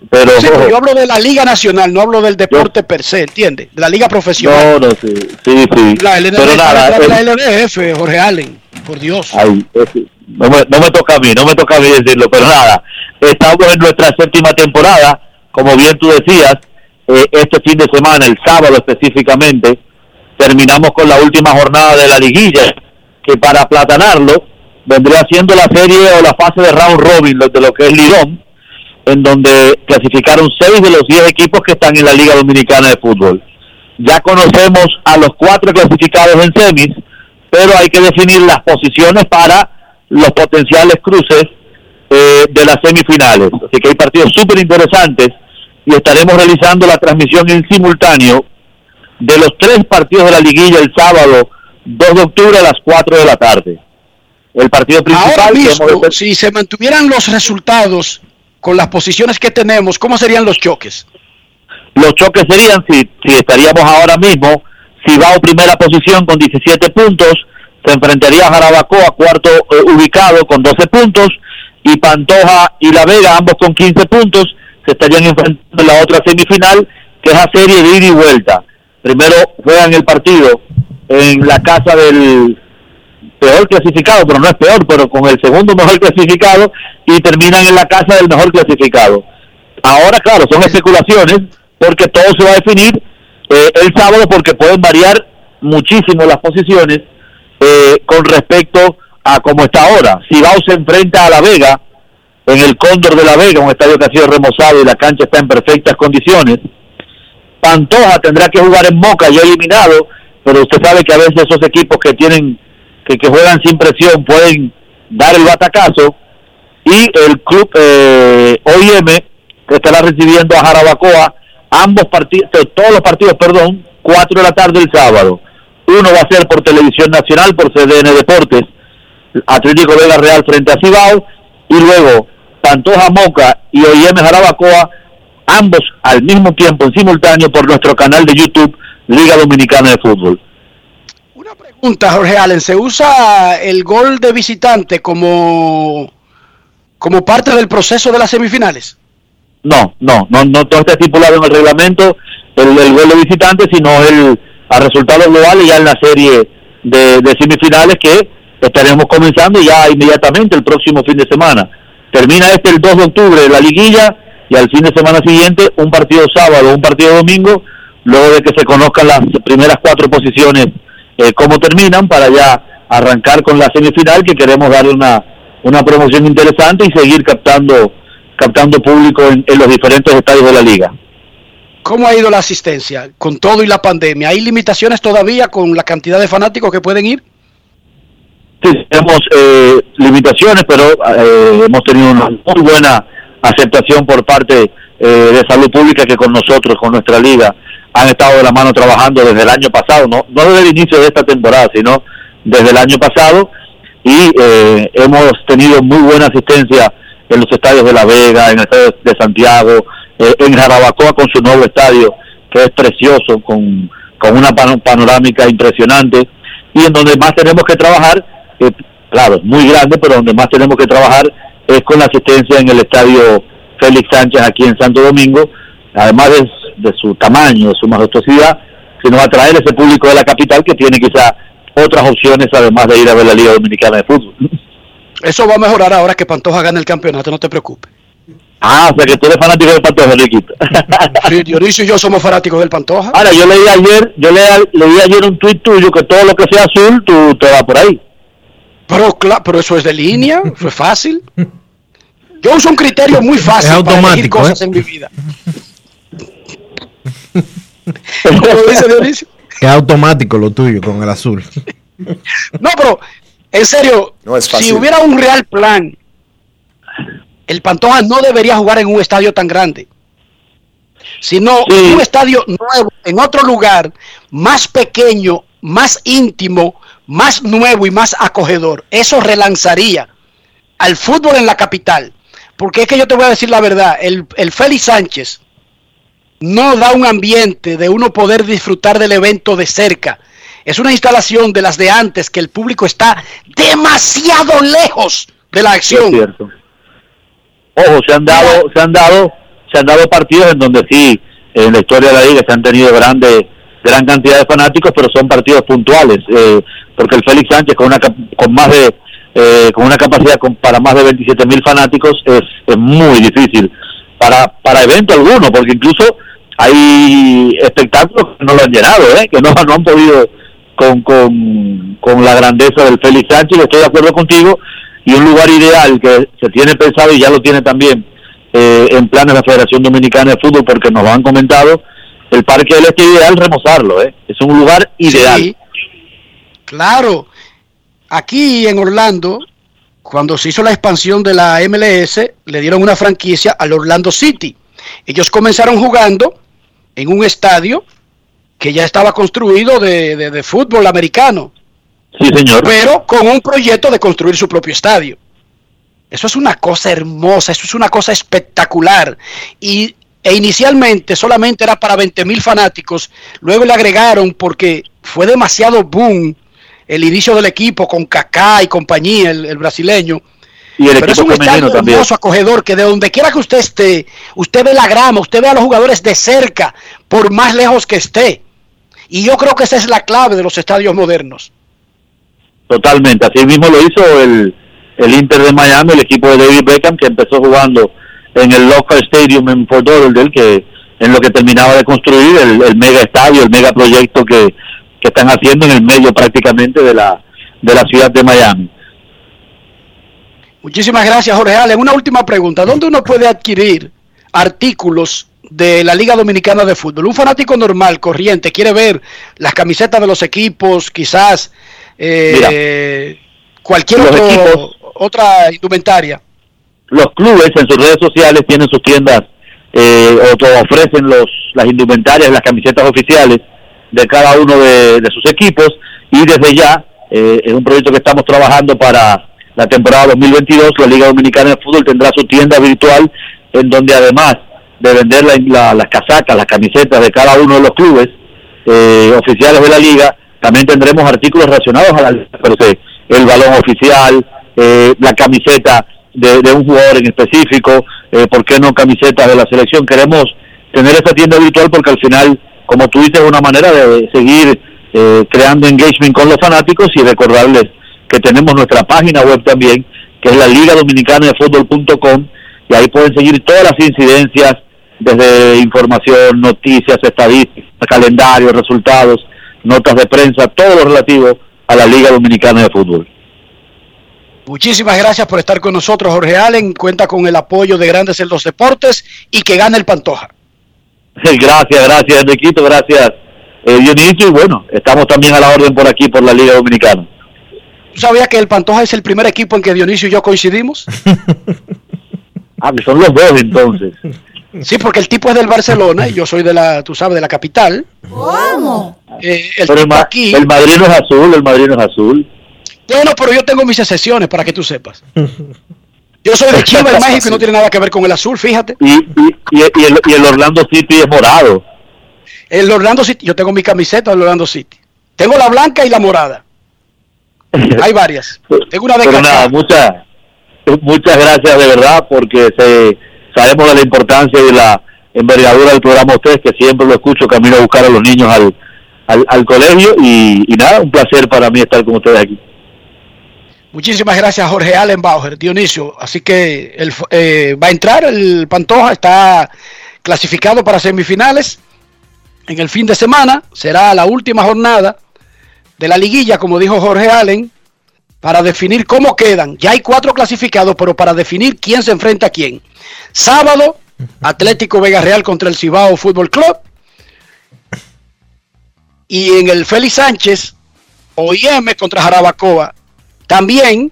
Pero sí, ojo, yo hablo de la Liga Nacional, no hablo del deporte per se, ¿entiendes? De la Liga Profesional. No, sí. La LNF, pero nada, la LNF, Jorge Allen, por Dios. Ay, no me toca a mí decirlo, pero nada. Estamos en nuestra séptima temporada, como bien tú decías, este fin de semana, el sábado específicamente, terminamos con la última jornada de la liguilla, que para aplatanarlo, vendría siendo la serie o la fase de round robin de lo que es Lidón, en donde clasificaron 6 de los 10 equipos que están en la Liga Dominicana de Fútbol. Ya conocemos a los 4 clasificados en semis, pero hay que definir las posiciones para los potenciales cruces de las semifinales. Así que hay partidos súper interesantes y estaremos realizando la transmisión en simultáneo de los 3 partidos de la liguilla el sábado 2 de octubre a las 4 de la tarde. El partido principal. Ahora mismo, si se mantuvieran los resultados con las posiciones que tenemos, ¿cómo serían los choques? Los choques serían, si estaríamos ahora mismo, Cibao primera posición con 17 puntos, se enfrentaría a Jarabacoa, cuarto ubicado con 12 puntos, y Pantoja y La Vega, ambos con 15 puntos, se estarían enfrentando en la otra semifinal, que es la serie de ida y vuelta. Primero juegan el partido en la casa del peor clasificado, pero no es peor, pero con el segundo mejor clasificado, y terminan en la casa del mejor clasificado. Ahora, claro, son especulaciones, porque todo se va a definir el sábado, porque pueden variar muchísimo las posiciones con respecto a cómo está ahora. Cibao se enfrenta a La Vega, en el Cóndor de La Vega, un estadio que ha sido remozado y la cancha está en perfectas condiciones. Pantoja tendrá que jugar en Moca, ya eliminado, pero usted sabe que a veces esos equipos que tienen que juegan sin presión pueden dar el batacazo, y el club OIM que estará recibiendo a Jarabacoa, todos los partidos, 4 de la tarde el sábado. Uno va a ser por Televisión Nacional, por CDN Deportes, Atlético Vega Real frente a Cibao, y luego Pantoja Moca y OIM Jarabacoa, ambos al mismo tiempo, en simultáneo, por nuestro canal de YouTube, Liga Dominicana de Fútbol. Una pregunta, Jorge Allen, ¿se usa el gol de visitante como parte del proceso de las semifinales? No está estipulado en el reglamento el gol de visitante, sino el resultado global y ya en la serie de semifinales que estaremos comenzando ya inmediatamente el próximo fin de semana. Termina el 2 de octubre la liguilla y al fin de semana siguiente un partido sábado, un partido domingo, luego de que se conozcan las primeras 4 posiciones cómo terminan, para ya arrancar con la semifinal, que queremos darle una promoción interesante y seguir captando público en los diferentes estadios de la liga. ¿Cómo ha ido la asistencia con todo y la pandemia? ¿Hay limitaciones todavía con la cantidad de fanáticos que pueden ir? Sí, tenemos limitaciones, pero hemos tenido una muy buena aceptación por parte de Salud Pública, que con nosotros, con nuestra liga, han estado de la mano trabajando desde el año pasado, no desde el inicio de esta temporada, sino desde el año pasado, y hemos tenido muy buena asistencia en los estadios de La Vega, en el estadio de Santiago, en Jarabacoa con su nuevo estadio, que es precioso, con una panorámica impresionante, y en donde más tenemos que trabajar claro, muy grande, pero donde más tenemos que trabajar es con la asistencia en el estadio Félix Sánchez aquí en Santo Domingo, además de su tamaño, de su majestuosidad, sino atraer ese público de la capital que tiene quizá otras opciones además de ir a ver la Liga Dominicana de Fútbol. Eso va a mejorar ahora que Pantoja gane el campeonato, no te preocupes. Ah, o sea que tú eres fanático del Pantoja, Riquito. Sí, Dionisio y yo somos fanáticos del Pantoja. Ahora, yo leí ayer, un tuit tuyo que todo lo que sea azul, tú te vas por ahí. Pero eso es de línea, eso es fácil. Yo uso un criterio muy fácil para elegir cosas en mi vida. ¿Cómo dice Dionisio? Es automático lo tuyo con el azul. No, pero en serio, no es fácil. Si hubiera un real plan, el Pantoja no debería jugar en un estadio tan grande, sino en un estadio nuevo, en otro lugar más pequeño, más íntimo, más nuevo y más acogedor. Eso relanzaría al fútbol en la capital, porque es que yo te voy a decir la verdad, el Félix Sánchez no da un ambiente de uno poder disfrutar del evento de cerca. Es una instalación de las de antes que el público está demasiado lejos de la acción. Es cierto. Ojo, se han dado partidos en donde sí, en la historia de la liga se han tenido gran cantidad de fanáticos, pero son partidos puntuales, porque el Félix Sánchez con una capacidad para más de 27.000 fanáticos es muy difícil para evento alguno, porque incluso hay espectáculos que no lo han llenado, que no han podido con la grandeza del Félix Sánchez. Estoy de acuerdo contigo, y un lugar ideal que se tiene pensado y ya lo tiene también en planes de la Federación Dominicana de Fútbol, porque nos lo han comentado, el Parque del Este, ideal remozarlo, es un lugar ideal. Sí, claro, aquí en Orlando, cuando se hizo la expansión de la MLS, le dieron una franquicia al Orlando City. Ellos comenzaron jugando en un estadio que ya estaba construido de fútbol americano. Sí, señor. Pero con un proyecto de construir su propio estadio. Eso es una cosa hermosa, eso es una cosa espectacular. E inicialmente solamente era para 20.000 fanáticos. Luego le agregaron porque fue demasiado boom el inicio del equipo con Kaká y compañía, el brasileño. Y el pero es un estadio hermoso, también acogedor, que de donde quiera que usted esté, usted ve la grama, usted ve a los jugadores de cerca, por más lejos que esté. Y yo creo que esa es la clave de los estadios modernos. Totalmente, así mismo lo hizo el Inter de Miami, el equipo de David Beckham, que empezó jugando en el Local Stadium en Fort Lauderdale, que en lo que terminaba de construir el mega estadio, el mega proyecto que están haciendo en el medio prácticamente de la ciudad de Miami. Muchísimas gracias, Jorge Allen. Una última pregunta. ¿Dónde uno puede adquirir artículos de la Liga Dominicana de Fútbol? Un fanático normal, corriente, quiere ver las camisetas de los equipos, quizás cualquier otra indumentaria. Los clubes en sus redes sociales tienen sus tiendas, ofrecen las indumentarias, las camisetas oficiales de cada uno de sus equipos, y desde ya es un proyecto que estamos trabajando para la temporada 2022. La Liga Dominicana de Fútbol tendrá su tienda virtual, en donde además de vender las casacas, las camisetas de cada uno de los clubes oficiales de la liga, también tendremos artículos relacionados a la liga, el balón oficial, la camiseta de un jugador en específico, por qué no camisetas de la selección. Queremos tener esa tienda virtual porque al final, como tú dices, es una manera de seguir creando engagement con los fanáticos, y recordarles que tenemos nuestra página web también, que es la ligadominicanadefootball.com, y ahí pueden seguir todas las incidencias, desde información, noticias, estadísticas, calendarios, resultados, notas de prensa, todo lo relativo a la Liga Dominicana de Fútbol. Muchísimas gracias por estar con nosotros, Jorge Allen. Cuenta con el apoyo de Grandes en los Deportes, y que gane el Pantoja. Gracias Enriquito, gracias Dionisio, y bueno, estamos también a la orden por aquí, por la Liga Dominicana. ¿Tú sabías que el Pantoja es el primer equipo en que Dionisio y yo coincidimos? Ah, que son los dos entonces. Sí, porque el tipo es del Barcelona y yo soy de la capital. ¿Cómo? El Madrid no es azul, Bueno, pero yo tengo mis excepciones, para que tú sepas. Yo soy de Chivas, el mágico, y no tiene nada que ver con el azul, fíjate. Y el Orlando City es morado. El Orlando City, yo tengo mi camiseta del Orlando City. Tengo la blanca y la morada. Hay varias. Tengo una de pero nada, muchas gracias de verdad, porque sabemos de la importancia y de la envergadura del programa ustedes, que siempre lo escucho camino a buscar a los niños al colegio, y nada, un placer para mí estar con ustedes aquí. Muchísimas gracias, Jorge Allen Auger. Dionisio, así que va a entrar el Pantoja, está clasificado para semifinales. En el fin de semana será la última jornada de la liguilla, como dijo Jorge Allen, para definir cómo quedan. Ya hay 4 clasificados, pero para definir quién se enfrenta a quién. Sábado, Atlético Vega Real contra el Cibao Fútbol Club. Y en el Félix Sánchez, OIM contra Jarabacoa. También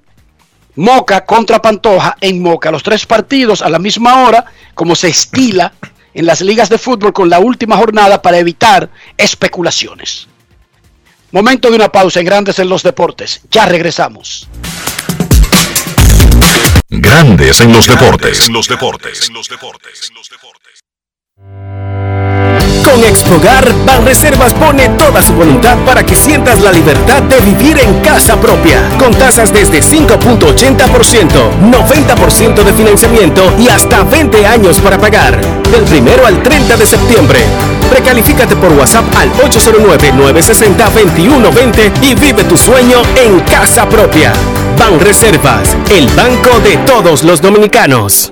Moca contra Pantoja en Moca. Los 3 partidos a la misma hora, como se estila en las ligas de fútbol, con la última jornada para evitar especulaciones. Momento de una pausa en Grandes en los Deportes. Ya regresamos. Grandes en los Deportes. Con Expogar, Banreservas pone toda su voluntad para que sientas la libertad de vivir en casa propia, con tasas desde 5.80%, 90% de financiamiento y hasta 20 años para pagar. Del 1 al 30 de septiembre. Precalifícate por WhatsApp al 809-960-2120 y vive tu sueño en casa propia. Banreservas, el banco de todos los dominicanos.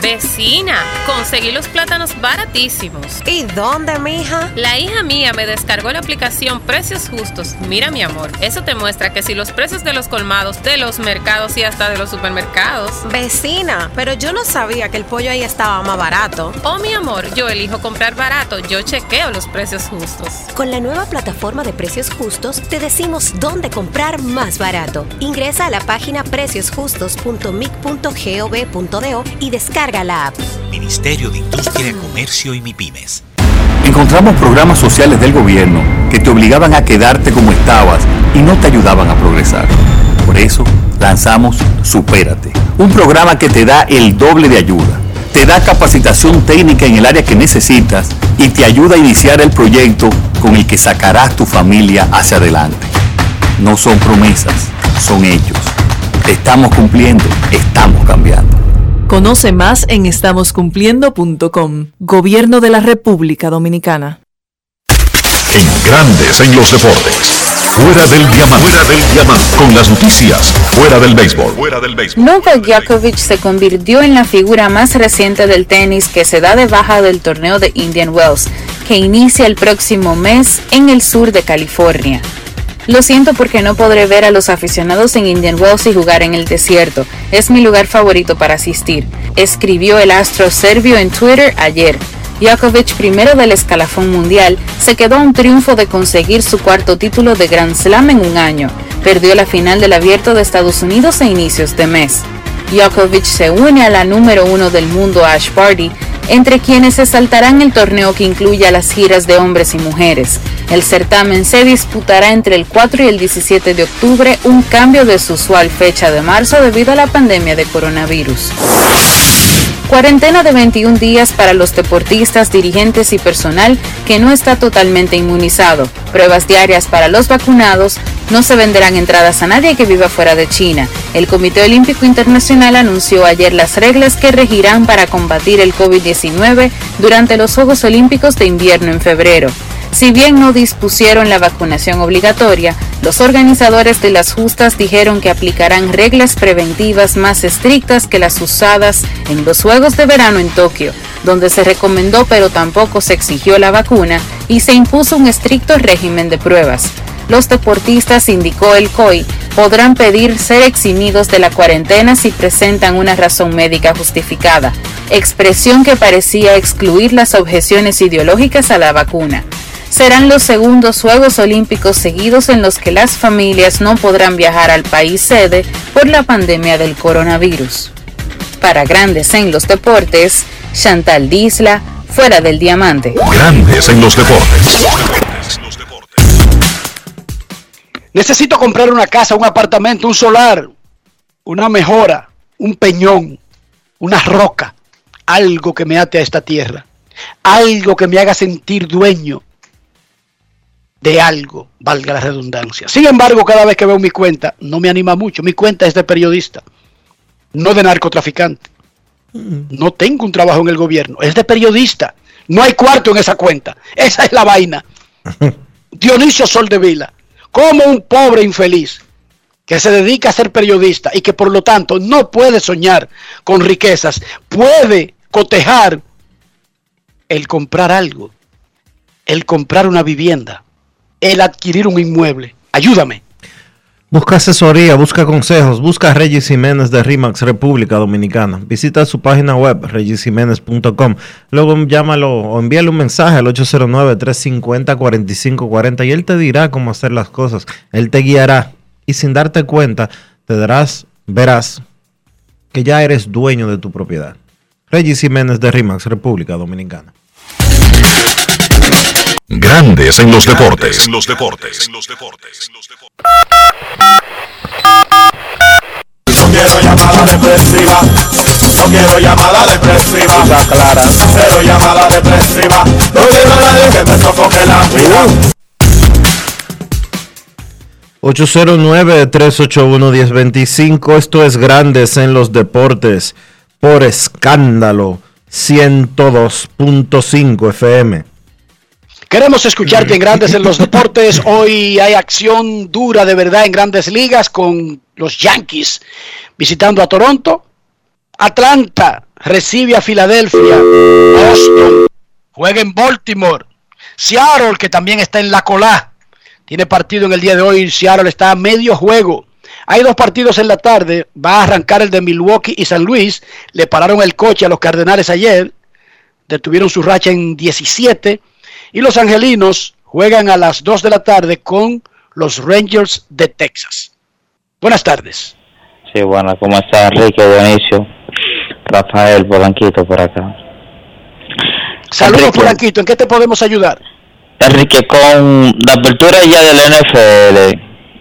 Vecina, conseguí los plátanos baratísimos. ¿Y dónde, mija? La hija mía me descargó la aplicación Precios Justos. Mira, mi amor, eso te muestra que si los precios de los colmados, de los mercados y hasta de los supermercados... Vecina, pero yo no sabía que el pollo ahí estaba más barato. Oh, mi amor, yo elijo comprar barato, yo chequeo los precios justos. Con la nueva plataforma de Precios Justos, te decimos dónde comprar más barato. Ingresa a la página preciosjustos.mic.gov.do y descarga la app. Ministerio de Industria, Comercio y MIPYMES. Encontramos programas sociales del gobierno que te obligaban a quedarte como estabas y no te ayudaban a progresar. Por eso lanzamos Supérate, un programa que te da el doble de ayuda, te da capacitación técnica en el área que necesitas y te ayuda a iniciar el proyecto con el que sacarás tu familia hacia adelante. No son promesas, son hechos. Te estamos cumpliendo, estamos cambiando. Conoce más en estamoscumpliendo.com. Gobierno de la República Dominicana. En Grandes en los Deportes. Fuera del diamante. Fuera del diamante. Con las noticias. Fuera del béisbol. Fuera del béisbol. Novak Djokovic se convirtió en la figura más reciente del tenis que se da de baja del torneo de Indian Wells, que inicia el próximo mes en el sur de California. Lo siento porque no podré ver a los aficionados en Indian Wells y jugar en el desierto. Es mi lugar favorito para asistir, escribió el astro serbio en Twitter ayer. Djokovic, primero del escalafón mundial, se quedó a un triunfo de conseguir su 4º título de Grand Slam en un año. Perdió la final del Abierto de Estados Unidos a inicios de mes. Djokovic se une a la número 1 del mundo, Ash Barty, entre quienes se saltarán el torneo que incluye a las giras de hombres y mujeres. El certamen se disputará entre el 4 y el 17 de octubre, un cambio de su usual fecha de marzo debido a la pandemia de coronavirus. Cuarentena de 21 días para los deportistas, dirigentes y personal que no está totalmente inmunizado. Pruebas diarias para los vacunados. No se venderán entradas a nadie que viva fuera de China. El Comité Olímpico Internacional anunció ayer las reglas que regirán para combatir el COVID-19 durante los Juegos Olímpicos de Invierno en febrero. Si bien no dispusieron la vacunación obligatoria, los organizadores de las justas dijeron que aplicarán reglas preventivas más estrictas que las usadas en los Juegos de Verano en Tokio, donde se recomendó pero tampoco se exigió la vacuna y se impuso un estricto régimen de pruebas. Los deportistas, indicó el COI, podrán pedir ser eximidos de la cuarentena si presentan una razón médica justificada, expresión que parecía excluir las objeciones ideológicas a la vacuna. serán los segundos Juegos Olímpicos seguidos en los que las familias no podrán viajar al país sede por la pandemia del coronavirus. Para Grandes en los Deportes, Chantal Disla, fuera del diamante. Grandes en los Deportes. Necesito comprar una casa, un apartamento, un solar, una mejora, un peñón, una roca, algo que me ate a esta tierra, algo que me haga sentir dueño de algo, valga la redundancia. Sin embargo, cada vez que veo mi cuenta, no me anima mucho. Mi cuenta es de periodista, no de narcotraficante. No tengo un trabajo en el gobierno, es de periodista. No hay cuarto en esa cuenta. Esa es la vaina. Dionisio Soldevila, como un pobre infeliz que se dedica a ser periodista y que por lo tanto no puede soñar con riquezas, puede cotejar el comprar algo, el comprar una vivienda, el adquirir un inmueble. Ayúdame. Busca asesoría, busca consejos, busca a Regis Jiménez de RIMAX República Dominicana. Visita su página web, regisjiménez.com. Luego llámalo o envíale un mensaje al 809-350-4540 y él te dirá cómo hacer las cosas. Él te guiará y sin darte cuenta verás que ya eres dueño de tu propiedad. Regis Jiménez de RIMAX República Dominicana. Grandes en los deportes. En los deportes. No quiero llamada depresiva. No quiero llamada depresiva. Está clara. Cero llamada depresiva. No quiero a nadie que me sofoque la vida. 809-381-1025. Esto es Grandes en los Deportes por Escándalo 102.5 FM. Queremos escucharte en Grandes en los Deportes. Hoy hay acción dura de verdad en Grandes Ligas con los Yankees visitando a Toronto. Atlanta recibe a Filadelfia. Boston juega en Baltimore. Seattle, que también está en la cola, tiene partido en el día de hoy. Seattle está a medio juego. Hay dos partidos en la tarde. Va a arrancar el de Milwaukee y San Luis. Le pararon el coche a los Cardenales ayer. Detuvieron su racha en 17. Y los angelinos juegan a las 2 de la tarde con los Rangers de Texas. Buenas tardes. Sí, buenas. ¿Cómo está Enrique, Dionisio? Rafael Polanquito por acá. Saludos, Enrique. Polanquito. ¿En qué te podemos ayudar? Enrique, con la apertura ya del NFL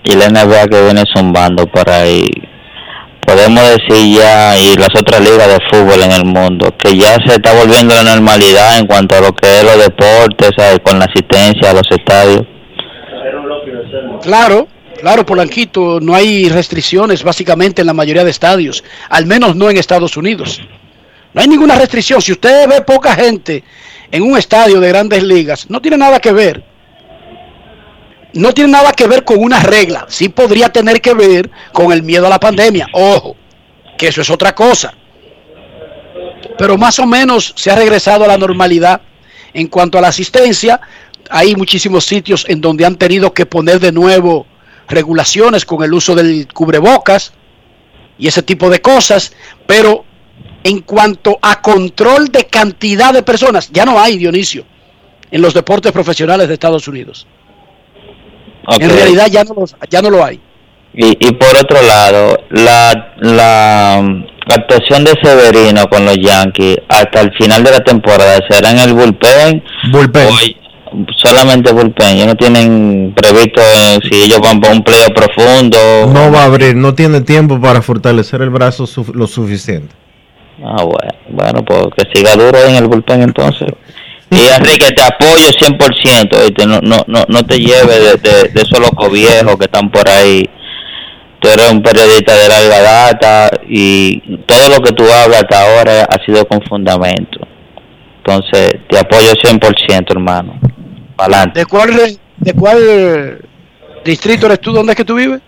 y la NBA que viene zumbando por ahí, podemos decir ya, y las otras ligas de fútbol en el mundo, que ya se está volviendo la normalidad en cuanto a lo que es los deportes, ¿sabes? Con la asistencia a los estadios. Claro, Polanquito, no hay restricciones básicamente en la mayoría de estadios, al menos no en Estados Unidos. No hay ninguna restricción. Si usted ve poca gente en un estadio de Grandes Ligas, no tiene nada que ver. No tiene nada que ver con una regla. Sí podría tener que ver con el miedo a la pandemia. Ojo, que eso es otra cosa. Pero más o menos se ha regresado a la normalidad. En cuanto a la asistencia, hay muchísimos sitios en donde han tenido que poner de nuevo regulaciones con el uso del cubrebocas y ese tipo de cosas. Pero en cuanto a control de cantidad de personas, ya no hay, Dionisio, en los deportes profesionales de Estados Unidos. Okay. En realidad ya no lo hay. Y por otro lado, la actuación de Severino con los Yankees hasta el final de la temporada, ¿será en el bullpen? Bullpen. Solamente bullpen. Ya no tienen previsto si ellos van para un playoff profundo. No va a abrir, no tiene tiempo para fortalecer el brazo lo suficiente. Ah, bueno, pues que siga duro en el bullpen entonces. Y Enrique, te apoyo 100%, ¿viste? No te lleves de esos locos viejos que están por ahí. Tú eres un periodista de larga data y todo lo que tú hablas hasta ahora ha sido con fundamento. Entonces, te apoyo 100%, hermano. Adelante. ¿De cuál distrito eres tú? ¿Dónde es que tú vives?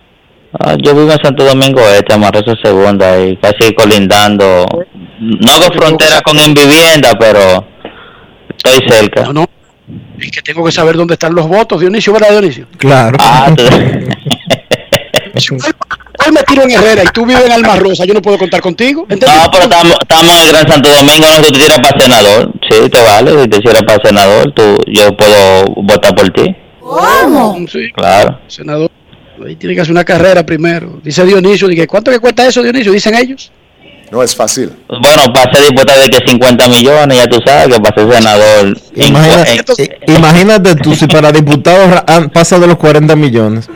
Yo vivo en Santo Domingo Este, Amarroso Segunda, ahí casi colindando. No hago frontera con Invivienda, pero... estoy cerca. No, es que tengo que saber dónde están los votos, Dionisio, ¿verdad, Dionisio? Claro. hoy me tiro en Herrera y tú vives en Alma Rosa, yo no puedo contar contigo. ¿Entendido? No, pero estamos en el Gran Santo Domingo, no, si tú quieres para senador, sí, te vale, si te quieres para senador, tú, yo puedo votar por ti. ¿Cómo? Sí, claro. Senador, ahí tiene que hacer una carrera primero. Dice Dionisio, dije, ¿cuánto que cuesta eso, Dionisio? Dicen ellos. No es fácil. Bueno, para ser diputado de que 50 millones, ya tú sabes que para ser senador... Imagínate tú, si para diputado pasa de los 40 millones.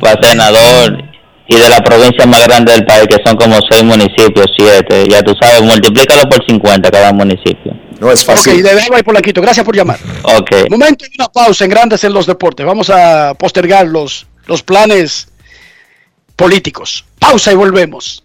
Para senador y de la provincia más grande del país, que son como 6 municipios, 7, ya tú sabes, multiplícalo por 50 cada municipio. No es fácil. Ok, de verdad, por la quito. Gracias por llamar. Ok. Momento de una pausa en Grandes en los Deportes. Vamos a postergar los planes políticos. Pausa y volvemos.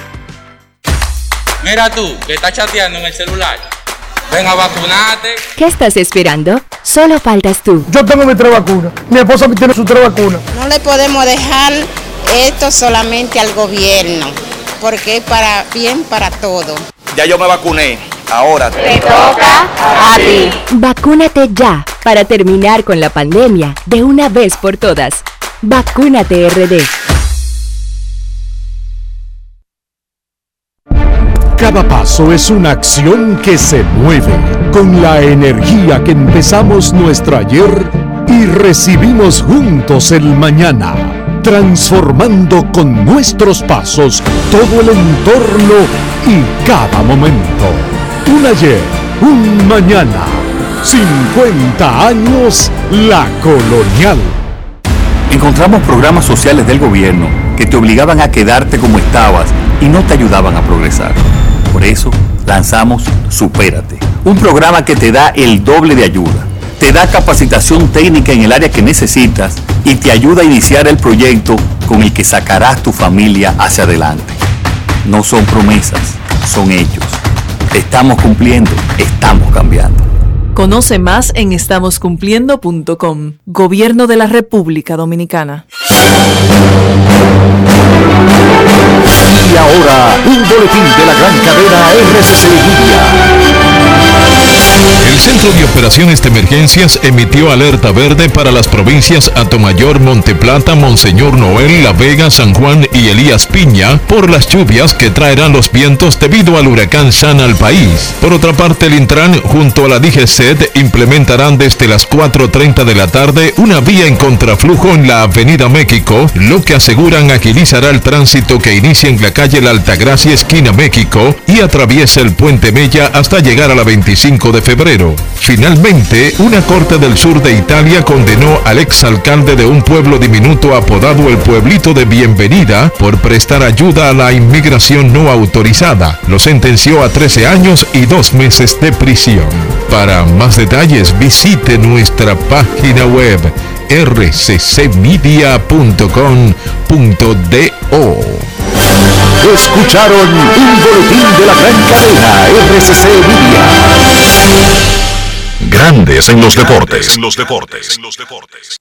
Mira tú, que estás chateando en el celular. Ven a vacunarte. ¿Qué estás esperando? Solo faltas tú. Yo tengo mi 3 vacunas. Mi esposa tiene sus 3 vacunas. No le podemos dejar esto solamente al gobierno, porque es para bien para todo. Ya yo me vacuné. Ahora te toca a ti. Vacúnate ya para terminar con la pandemia de una vez por todas. Vacúnate RD. Cada paso es una acción que se mueve con la energía que empezamos nuestro ayer y recibimos juntos el mañana, transformando con nuestros pasos todo el entorno y cada momento. Un ayer, un mañana, 50 años La Colonial. Encontramos programas sociales del gobierno que te obligaban a quedarte como estabas y no te ayudaban a progresar. Por eso lanzamos Supérate, un programa que te da el doble de ayuda, te da capacitación técnica en el área que necesitas y te ayuda a iniciar el proyecto con el que sacarás tu familia hacia adelante. No son promesas, son hechos. Estamos cumpliendo, estamos cambiando. Conoce más en estamoscumpliendo.com. Gobierno de la República Dominicana. Y ahora, un boletín de la gran cadena RCC Media. El Centro de Operaciones de Emergencias emitió alerta verde para las provincias Atomayor, Monteplata, Monseñor Noel, La Vega, San Juan y Elías Piña por las lluvias que traerán los vientos debido al huracán San al país. Por otra parte, el Intran junto a la DGCET implementarán desde las 4:30 de la tarde una vía en contraflujo en la Avenida México, lo que aseguran agilizará el tránsito que inicia en la calle La Altagracia, esquina México, y atraviesa el Puente Mella hasta llegar a la 25 de febrero. Finalmente, una corte del sur de Italia condenó al exalcalde de un pueblo diminuto apodado El Pueblito de Bienvenida por prestar ayuda a la inmigración no autorizada. Lo sentenció a 13 años y 2 meses de prisión. Para más detalles, visite nuestra página web rccmedia.com.do. Escucharon un boletín de la gran cadena RCC Media. Grandes en los Deportes. En los Deportes. En los Deportes.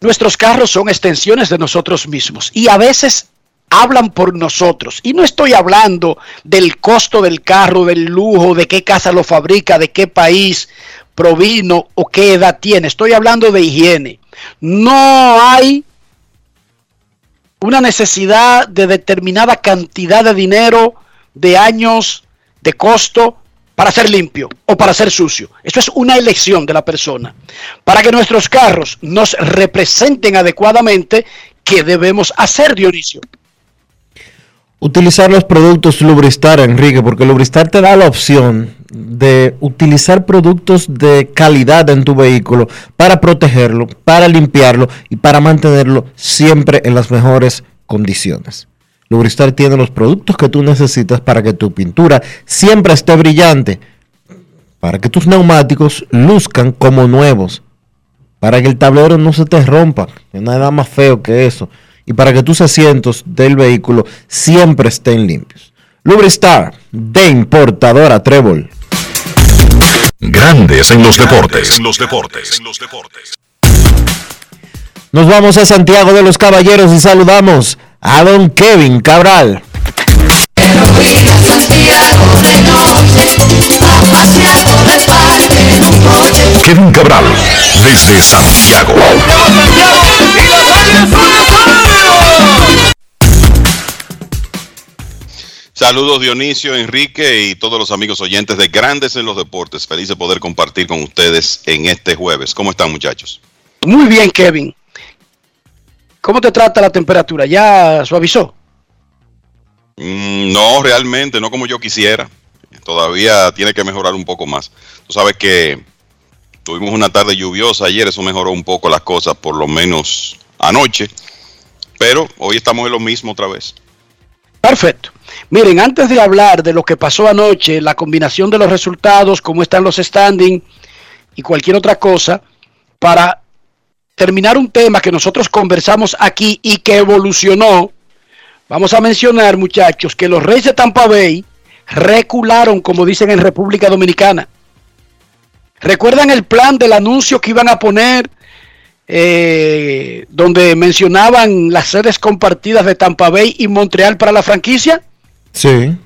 Nuestros carros son extensiones de nosotros mismos y a veces hablan por nosotros. Y no estoy hablando del costo del carro, del lujo, de qué casa lo fabrica, de qué país provino o qué edad tiene. Estoy hablando de higiene. No hay una necesidad de determinada cantidad de dinero, de años, de costo, para ser limpio o para ser sucio. Eso es una elección de la persona. Para que nuestros carros nos representen adecuadamente, ¿qué debemos hacer, Dionisio? Utilizar los productos Lubristar, Enrique, porque Lubristar te da la opción de utilizar productos de calidad en tu vehículo para protegerlo, para limpiarlo y para mantenerlo siempre en las mejores condiciones. Lubristar tiene los productos que tú necesitas para que tu pintura siempre esté brillante, para que tus neumáticos luzcan como nuevos, para que el tablero no se te rompa, que nada más feo que eso, y para que tus asientos del vehículo siempre estén limpios. Lubristar, de importadora Trébol. Grandes en los deportes. Nos vamos a Santiago de los Caballeros y saludamos a don Kevin Cabral. Kevin Cabral, desde Santiago. Saludos Dionisio, Enrique y todos los amigos oyentes de Grandes en los Deportes. Feliz de poder compartir con ustedes en este jueves. ¿Cómo están, muchachos? Muy bien, Kevin. ¿Cómo te trata la temperatura? ¿Ya suavizó? No, realmente, no como yo quisiera. Todavía tiene que mejorar un poco más. Tú sabes que tuvimos una tarde lluviosa ayer, eso mejoró un poco las cosas, por lo menos anoche. Pero hoy estamos en lo mismo otra vez. Perfecto. Miren, antes de hablar de lo que pasó anoche, la combinación de los resultados, cómo están los standings y cualquier otra cosa, para terminar un tema que nosotros conversamos aquí y que evolucionó, vamos a mencionar, muchachos, que los Reyes de Tampa Bay recularon, como dicen en República Dominicana. ¿Recuerdan el plan del anuncio que iban a poner donde mencionaban las sedes compartidas de Tampa Bay y Montreal para la franquicia? Sí.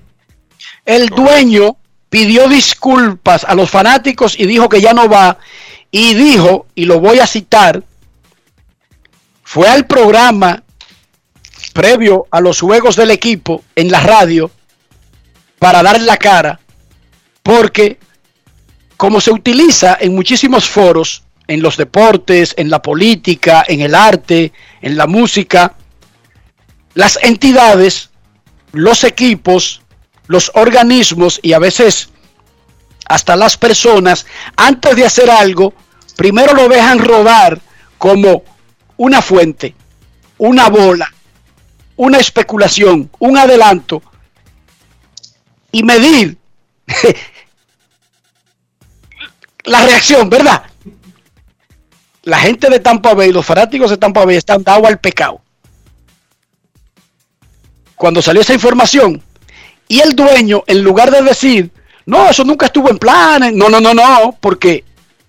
El dueño pidió disculpas a los fanáticos y dijo que ya no va. Y dijo, y lo voy a citar, fue al programa previo a los juegos del equipo en la radio para dar la cara, porque como se utiliza en muchísimos foros, en los deportes, en la política, en el arte, en la música, las entidades, los equipos, los organismos y a veces hasta las personas, antes de hacer algo, primero lo dejan rodar como una fuente, una bola, una especulación, un adelanto, y medir la reacción, ¿verdad? La gente de Tampa Bay, los fanáticos de Tampa Bay están dados al pecado. Cuando salió esa información, y el dueño, en lugar de decir, no, eso nunca estuvo en planes, no, porque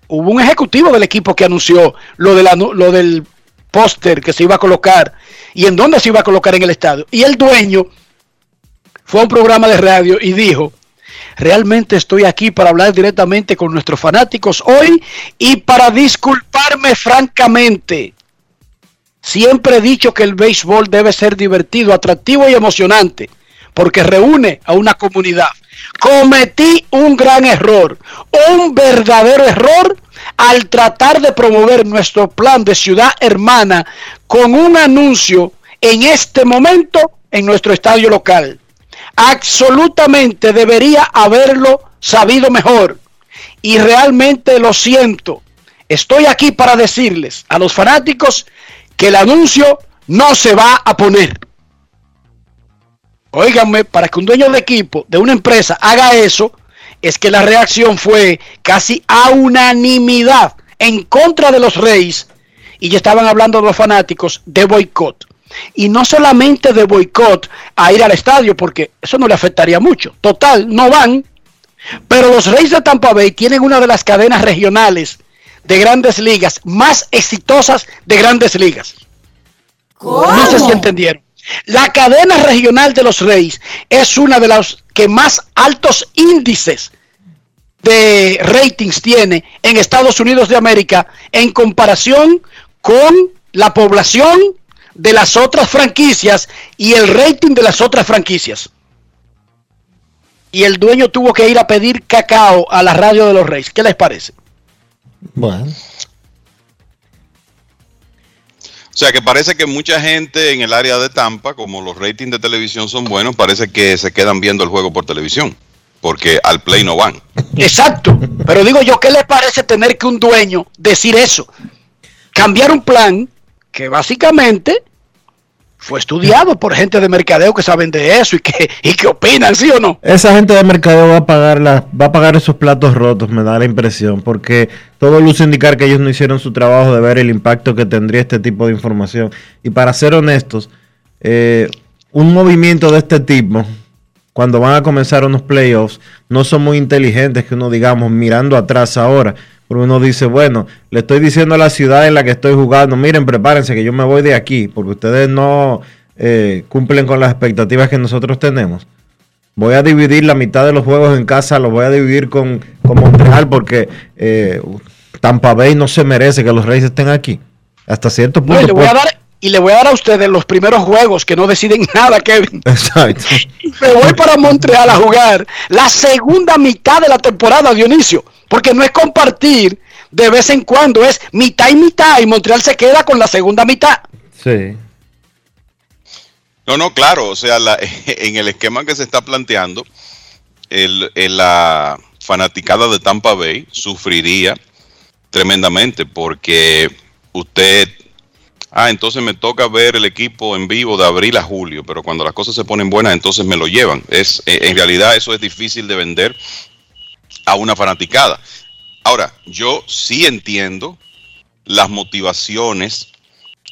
hubo un ejecutivo del equipo que anunció lo del póster que se iba a colocar, y en dónde se iba a colocar en el estadio. Y el dueño fue a un programa de radio y dijo, realmente estoy aquí para hablar directamente con nuestros fanáticos hoy y para disculparme francamente. Siempre he dicho que el béisbol debe ser divertido, atractivo y emocionante, porque reúne a una comunidad. Cometí un gran error, un verdadero error, al tratar de promover nuestro plan de ciudad hermana con un anuncio en este momento en nuestro estadio local. Absolutamente debería haberlo sabido mejor y realmente lo siento. Estoy aquí para decirles a los fanáticos que el anuncio no se va a poner. Óiganme, para que un dueño de equipo de una empresa haga eso, es que la reacción fue casi a unanimidad en contra de los Reyes, y ya estaban hablando los fanáticos de boicot. Y no solamente de boicot a ir al estadio, porque eso no le afectaría mucho. Total, no van. Pero los Reyes de Tampa Bay tienen una de las cadenas regionales de Grandes Ligas más exitosas de Grandes Ligas. ¿Cómo? No sé si entendieron. La cadena regional de los Reyes es una de las que más altos índices de ratings tiene en Estados Unidos de América en comparación con la población de las otras franquicias y el rating de las otras franquicias. Y el dueño tuvo que ir a pedir cacao a la radio de los Reyes. ¿Qué les parece? Bueno. O sea que parece que mucha gente en el área de Tampa, como los ratings de televisión son buenos, parece que se quedan viendo el juego por televisión, porque al play no van. Exacto. Pero digo yo, ¿qué les parece tener que un dueño decir eso? Cambiar un plan que básicamente fue estudiado por gente de mercadeo que saben de eso y que opinan, ¿sí o no? Esa gente de mercadeo va a pagar esos platos rotos, me da la impresión, porque todo luce indicar que ellos no hicieron su trabajo de ver el impacto que tendría este tipo de información. Y para ser honestos, un movimiento de este tipo, cuando van a comenzar unos playoffs, no son muy inteligentes que uno digamos mirando atrás ahora. Porque uno dice, bueno, le estoy diciendo a la ciudad en la que estoy jugando, miren, prepárense que yo me voy de aquí, porque ustedes no cumplen con las expectativas que nosotros tenemos. Voy a dividir la mitad de los juegos en casa, los voy a dividir con Montreal, porque Tampa Bay no se merece que los Reyes estén aquí. Hasta cierto punto. No, le voy a dar a ustedes los primeros juegos que no deciden nada, Kevin. Exacto. Me voy para Montreal a jugar la segunda mitad de la temporada, Dionisio. Porque no es compartir de vez en cuando, es mitad y mitad. Y Montreal se queda con la segunda mitad. Sí. No, claro. O sea, en el esquema que se está planteando, la fanaticada de Tampa Bay sufriría tremendamente porque usted... Ah, entonces me toca ver el equipo en vivo de abril a julio, pero cuando las cosas se ponen buenas, entonces me lo llevan. En realidad eso es difícil de vender a una fanaticada. Ahora, yo sí entiendo las motivaciones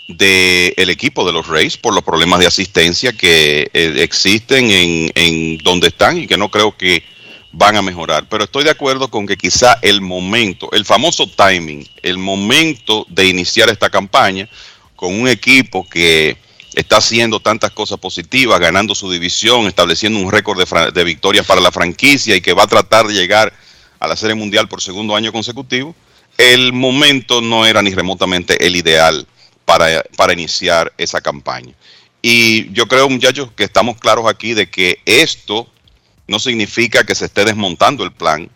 del equipo de los Rays por los problemas de asistencia que existen en donde están y que no creo que van a mejorar. Pero estoy de acuerdo con que quizá el momento, el famoso timing, el momento de iniciar esta campaña con un equipo que está haciendo tantas cosas positivas, ganando su división, estableciendo un récord de victorias para la franquicia y que va a tratar de llegar a la Serie Mundial por segundo año consecutivo, el momento no era ni remotamente el ideal para iniciar esa campaña. Y yo creo, muchachos, que estamos claros aquí de que esto no significa que se esté desmontando el plan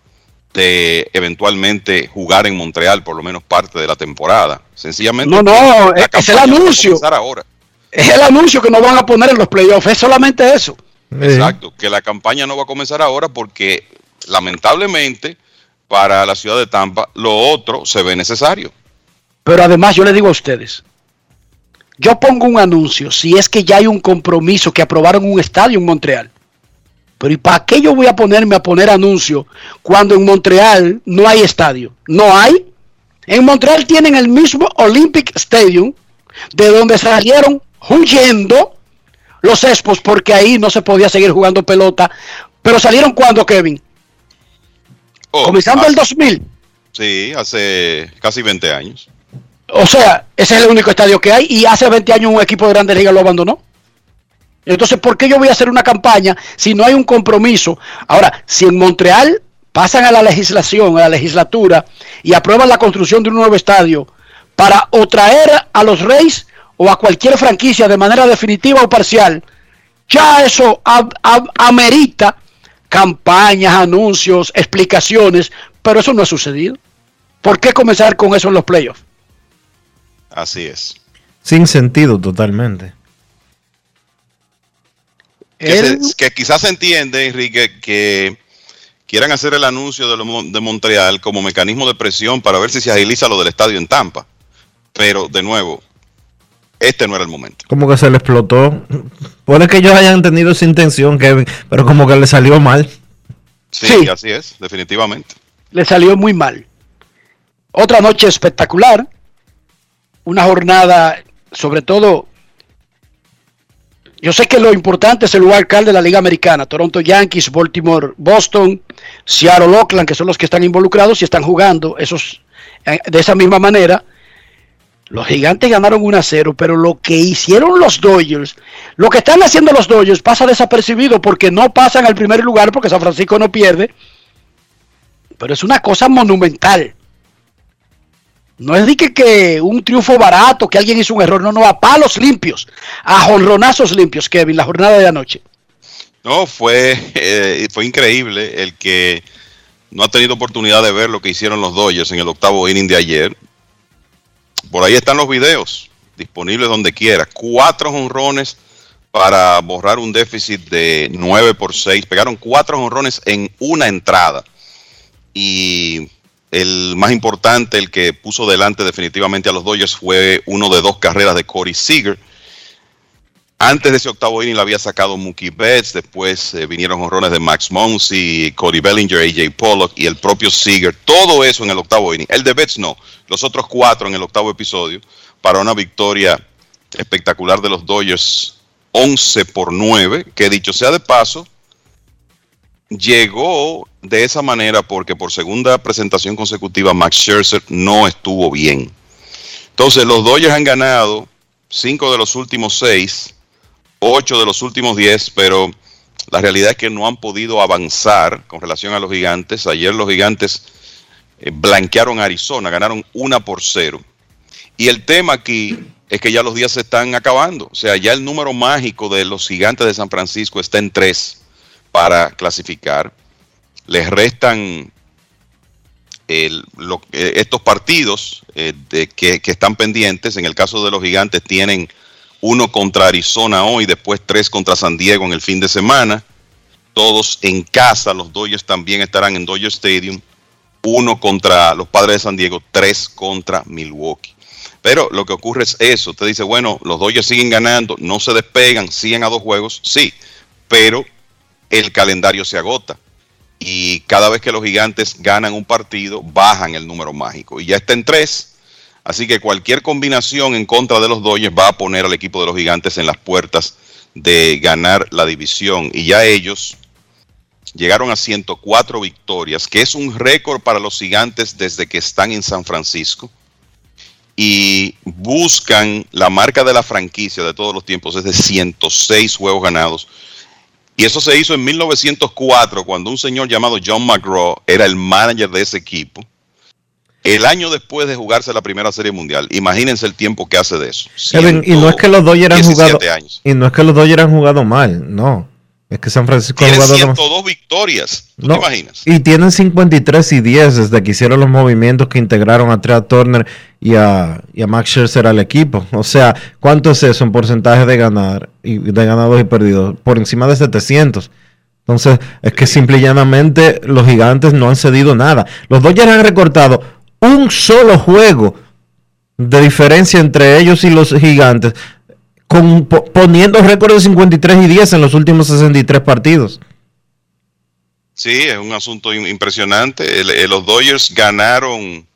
de eventualmente jugar en Montreal por lo menos parte de la temporada. Sencillamente no, es el anuncio. Ahora. Es el anuncio que nos van a poner en los playoffs, es solamente eso. Exacto, que la campaña no va a comenzar ahora porque lamentablemente para la ciudad de Tampa lo otro se ve necesario. Pero además yo le digo a ustedes, yo pongo un anuncio si es que ya hay un compromiso que aprobaron un estadio en Montreal. Pero ¿y para qué yo voy a ponerme a poner anuncio cuando en Montreal no hay estadio? No hay. En Montreal tienen el mismo Olympic Stadium de donde salieron huyendo los Expos porque ahí no se podía seguir jugando pelota. Pero salieron ¿cuándo, Kevin? Comenzando el 2000. Sí, hace casi 20 años. O sea, ese es el único estadio que hay y hace 20 años un equipo de Grandes Ligas lo abandonó. Entonces, ¿por qué yo voy a hacer una campaña si no hay un compromiso? Ahora, si en Montreal pasan a la legislación, a la legislatura, y aprueban la construcción de un nuevo estadio para o traer a los Rays o a cualquier franquicia de manera definitiva o parcial, ya eso amerita campañas, anuncios, explicaciones, pero eso no ha sucedido. ¿Por qué comenzar con eso en los playoffs? Así es. Sin sentido totalmente. Que quizás se entiende, Enrique, que quieran hacer el anuncio de Montreal como mecanismo de presión para ver si se agiliza lo del estadio en Tampa. Pero, de nuevo, este no era el momento. Como que se le explotó. Puede que ellos hayan tenido esa intención, Kevin, pero como que le salió mal. Sí, así es, definitivamente. Le salió muy mal. Otra noche espectacular. Una jornada, sobre todo... Yo sé que lo importante es el wild card de la Liga Americana. Toronto Yankees, Baltimore, Boston, Seattle, Oakland, que son los que están involucrados y están jugando esos de esa misma manera. Los Gigantes ganaron 1-0, pero lo que hicieron los Dodgers, lo que están haciendo los Dodgers pasa desapercibido porque no pasan al primer lugar porque San Francisco no pierde. Pero es una cosa monumental. No es de que un triunfo barato, que alguien hizo un error. No, a palos limpios, a jonronazos limpios, Kevin, la jornada de anoche. No, fue increíble. El que no ha tenido oportunidad de ver lo que hicieron los Dodgers en el octavo inning de ayer. Por ahí están los videos, disponibles donde quiera. 4 jonrones para borrar un déficit de 9-6. Pegaron 4 jonrones en una entrada. Y... el más importante, el que puso delante definitivamente a los Dodgers, fue uno de 2 carreras de Corey Seager. Antes de ese octavo inning la había sacado Mookie Betts, después vinieron jonrones de Max Muncy, Cody Bellinger, AJ Pollock y el propio Seager. Todo eso en el octavo inning. El de Betts no. Los otros cuatro en el octavo episodio para una victoria espectacular de los Dodgers, 11-9, que dicho sea de paso, llegó de esa manera porque por segunda presentación consecutiva Max Scherzer no estuvo bien. Entonces los Dodgers han ganado 5 de los últimos 6, 8 de los últimos 10, pero la realidad es que no han podido avanzar con relación a los Gigantes. Ayer los Gigantes blanquearon a Arizona, ganaron 1-0. Y el tema aquí es que ya los días se están acabando. O sea, ya el número mágico de los Gigantes de San Francisco está en 3 para clasificar. Les restan estos partidos que están pendientes. En el caso de los Gigantes tienen 1 contra Arizona hoy, después 3 contra San Diego en el fin de semana, todos en casa. Los Dodgers también estarán en Dodger Stadium, 1 contra los Padres de San Diego, 3 contra Milwaukee. Pero lo que ocurre es eso, usted dice, bueno, los Dodgers siguen ganando, no se despegan, siguen a 2 juegos, sí, pero el calendario se agota y cada vez que los Gigantes ganan un partido, bajan el número mágico y ya está en 3. Así que cualquier combinación en contra de los Dodgers va a poner al equipo de los Gigantes en las puertas de ganar la división. Y ya ellos llegaron a 104 victorias, que es un récord para los Gigantes desde que están en San Francisco. Y buscan la marca de la franquicia de todos los tiempos, es de 106 juegos ganados. Y eso se hizo en 1904, cuando un señor llamado John McGraw era el manager de ese equipo. El año después de jugarse la primera Serie Mundial, imagínense el tiempo que hace de eso. Kevin, y no es que los Dodgers han jugado años. Y no es que los Dodgers han jugado mal, no. Es que San Francisco ha jugado 102 victorias, ¿tú no te imaginas? Y tienen 53-10 desde que hicieron los movimientos que integraron a Trea Turner y a Max Scherzer al equipo. O sea, ¿cuánto es eso en porcentaje de ganar y de ganados y perdidos? Por encima de 700. Entonces, es que simple y llanamente los Gigantes no han cedido nada. Los Dodgers han recortado un solo juego de diferencia entre ellos y los Gigantes, poniendo récord de 53-10 en los últimos 63 partidos. Sí, es un asunto impresionante. Los Dodgers ganaron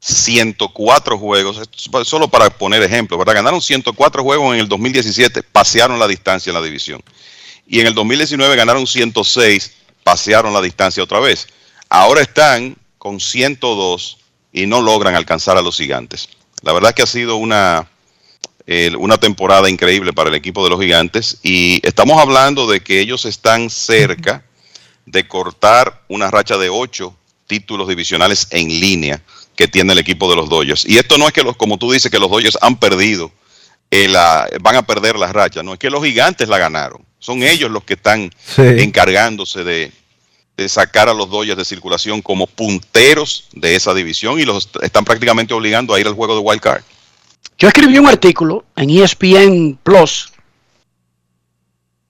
104 juegos, solo para poner ejemplo, ¿verdad? Ganaron 104 juegos en el 2017, pasearon la distancia en la división. Y en el 2019 ganaron 106, pasearon la distancia otra vez. Ahora están con 102 y no logran alcanzar a los Gigantes. La verdad que ha sido una temporada increíble para el equipo de los Gigantes y estamos hablando de que ellos están cerca de cortar una racha de 8 títulos divisionales en línea que tiene el equipo de los Dodgers. Y esto no es que como tú dices, que los Dodgers han perdido, van a perder la racha, no, es que los Gigantes la ganaron. Son ellos los que están encargándose de sacar a los Dodgers de circulación como punteros de esa división y los están prácticamente obligando a ir al juego de Wild Card. Yo escribí un artículo en ESPN Plus,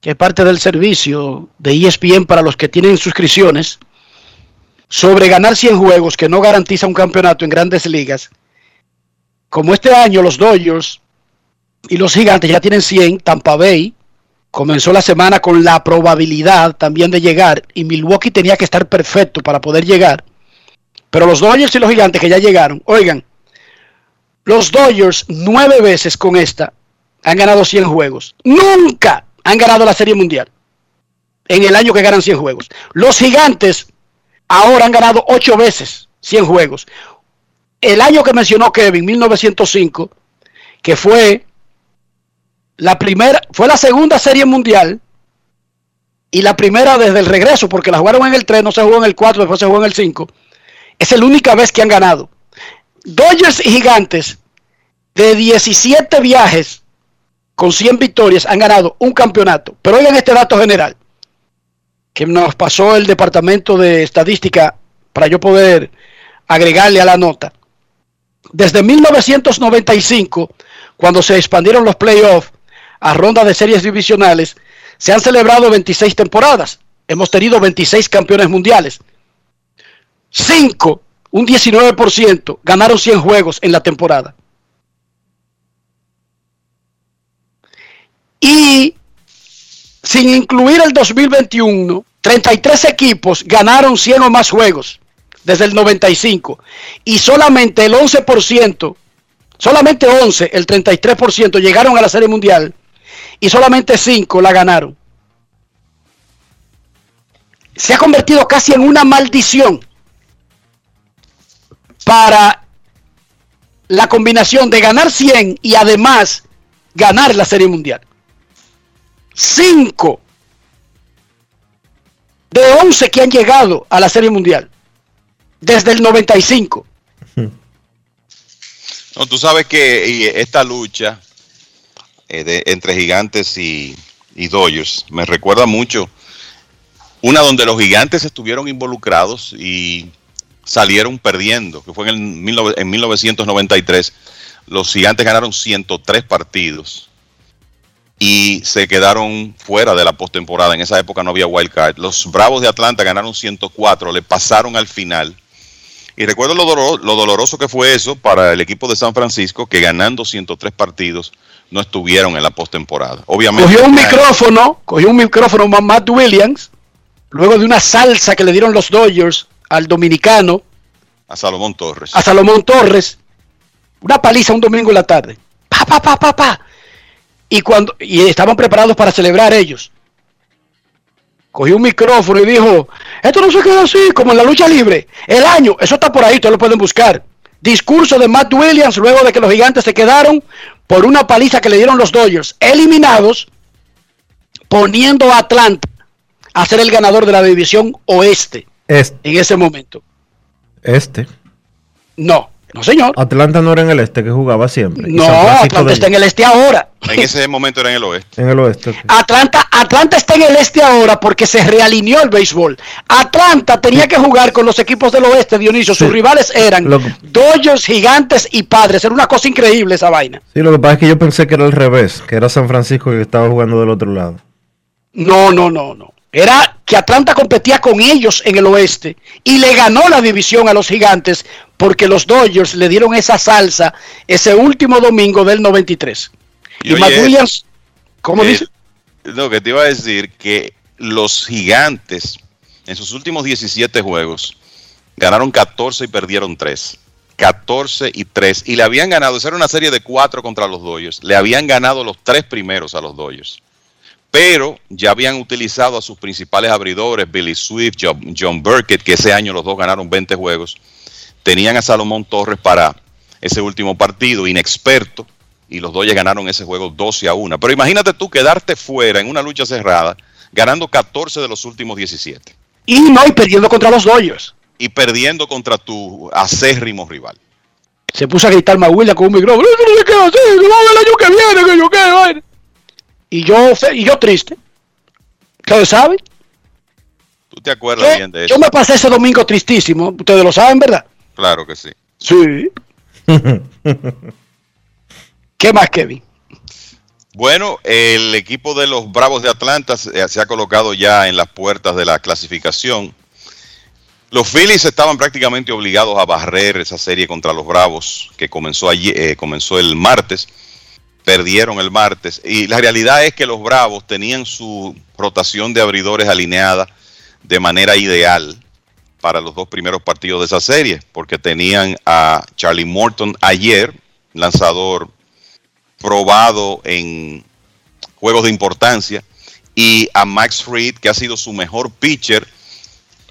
que es parte del servicio de ESPN para los que tienen suscripciones, sobre ganar 100 juegos que no garantiza un campeonato en grandes ligas. Como este año los Dodgers y los Gigantes ya tienen 100, Tampa Bay comenzó la semana con la probabilidad también de llegar y Milwaukee tenía que estar perfecto para poder llegar. Pero los Dodgers y los Gigantes que ya llegaron, oigan, los Dodgers 9 veces con esta han ganado 100 juegos. Nunca han ganado la Serie Mundial en el año que ganan 100 juegos. Los Gigantes ahora han ganado 8 veces 100 juegos. El año que mencionó Kevin, 1905, que fue la segunda Serie Mundial y la primera desde el regreso, porque la jugaron en el 3, no se jugó en el 4, después se jugó en el 5. Es la única vez que han ganado. Dodgers y Gigantes, de 17 viajes con 100 victorias, han ganado un campeonato. Pero oigan este dato general que nos pasó el Departamento de Estadística para yo poder agregarle a la nota. Desde 1995, cuando se expandieron los playoffs a rondas de series divisionales, se han celebrado 26 temporadas. Hemos tenido 26 campeones mundiales. 5, un 19%, ganaron 100 juegos en la temporada. Y sin incluir el 2021, 33 equipos ganaron 100 o más juegos desde el 95. Y solamente el 11%, solamente 11, el 33% llegaron a la Serie Mundial y solamente 5 la ganaron. Se ha convertido casi en una maldición para la combinación de ganar 100 y además ganar la Serie Mundial. 5 de 11 que han llegado a la Serie Mundial desde el 95. No, tú sabes que esta lucha entre Gigantes y Dodgers me recuerda mucho una donde los Gigantes estuvieron involucrados y salieron perdiendo, que fue en 1993. Los Gigantes ganaron 103 partidos y se quedaron fuera de la postemporada. En esa época no había wild card. Los Bravos de Atlanta ganaron 104, le pasaron al final. Y recuerdo lo doloroso que fue eso para el equipo de San Francisco, que ganando 103 partidos no estuvieron en la postemporada. Obviamente cogió un micrófono Matt Williams, luego de una salsa que le dieron los Dodgers al dominicano, a Salomón Torres, una paliza un domingo en la tarde. Y estaban preparados para celebrar ellos. Cogió un micrófono y dijo: esto no se queda así, como en la lucha libre. El año, eso está por ahí, ustedes lo pueden buscar. Discurso de Matt Williams luego de que los Gigantes se quedaron por una paliza que le dieron los Dodgers, eliminados, poniendo a Atlanta a ser el ganador de la división oeste. En ese momento. No, señor. Atlanta no era en el este que jugaba siempre. No, Atlanta está en el este ahora. En ese momento era en el oeste. En el oeste. Okay. Atlanta está en el este ahora porque se realineó el béisbol. Atlanta tenía que jugar con los equipos del oeste, Dionisio. Sí. Sus rivales eran Dodgers, Gigantes y Padres. Era una cosa increíble esa vaina. Sí, lo que pasa es que yo pensé que era al revés, que era San Francisco que estaba jugando del otro lado. No. Era que Atlanta competía con ellos en el oeste y le ganó la división a los Gigantes porque los Dodgers le dieron esa salsa ese último domingo del 93. Y Matt Williams, ¿cómo dice? Lo que te iba a decir, que los Gigantes en sus últimos 17 juegos ganaron 14 y perdieron 3. 14 y 3. Y le habían ganado, esa era una serie de 4 contra los Dodgers. Le habían ganado los 3 primeros a los Dodgers. Pero ya habían utilizado a sus principales abridores, Billy Swift, John Burkett, que ese año los dos ganaron 20 juegos. Tenían a Salomón Torres para ese último partido, inexperto, y los Dodgers ganaron ese juego 12-1. Pero imagínate tú quedarte fuera en una lucha cerrada, ganando 14 de los últimos 17. Y perdiendo contra los Dodgers. Y perdiendo contra tu acérrimo rival. Se puso a gritar Maguila con un micrófono. No, Y yo triste. ¿Ustedes saben? ¿Tú te acuerdas bien de eso? Yo me pasé ese domingo tristísimo. Ustedes lo saben, ¿verdad? Claro que sí. Sí. ¿Qué más, Kevin? Bueno, el equipo de los Bravos de Atlanta se ha colocado ya en las puertas de la clasificación. Los Phillies estaban prácticamente obligados a barrer esa serie contra los Bravos que comenzó el martes. Perdieron el martes, y la realidad es que los Bravos tenían su rotación de abridores alineada de manera ideal para los dos primeros partidos de esa serie, porque tenían a Charlie Morton ayer, lanzador probado en juegos de importancia, y a Max Fried, que ha sido su mejor pitcher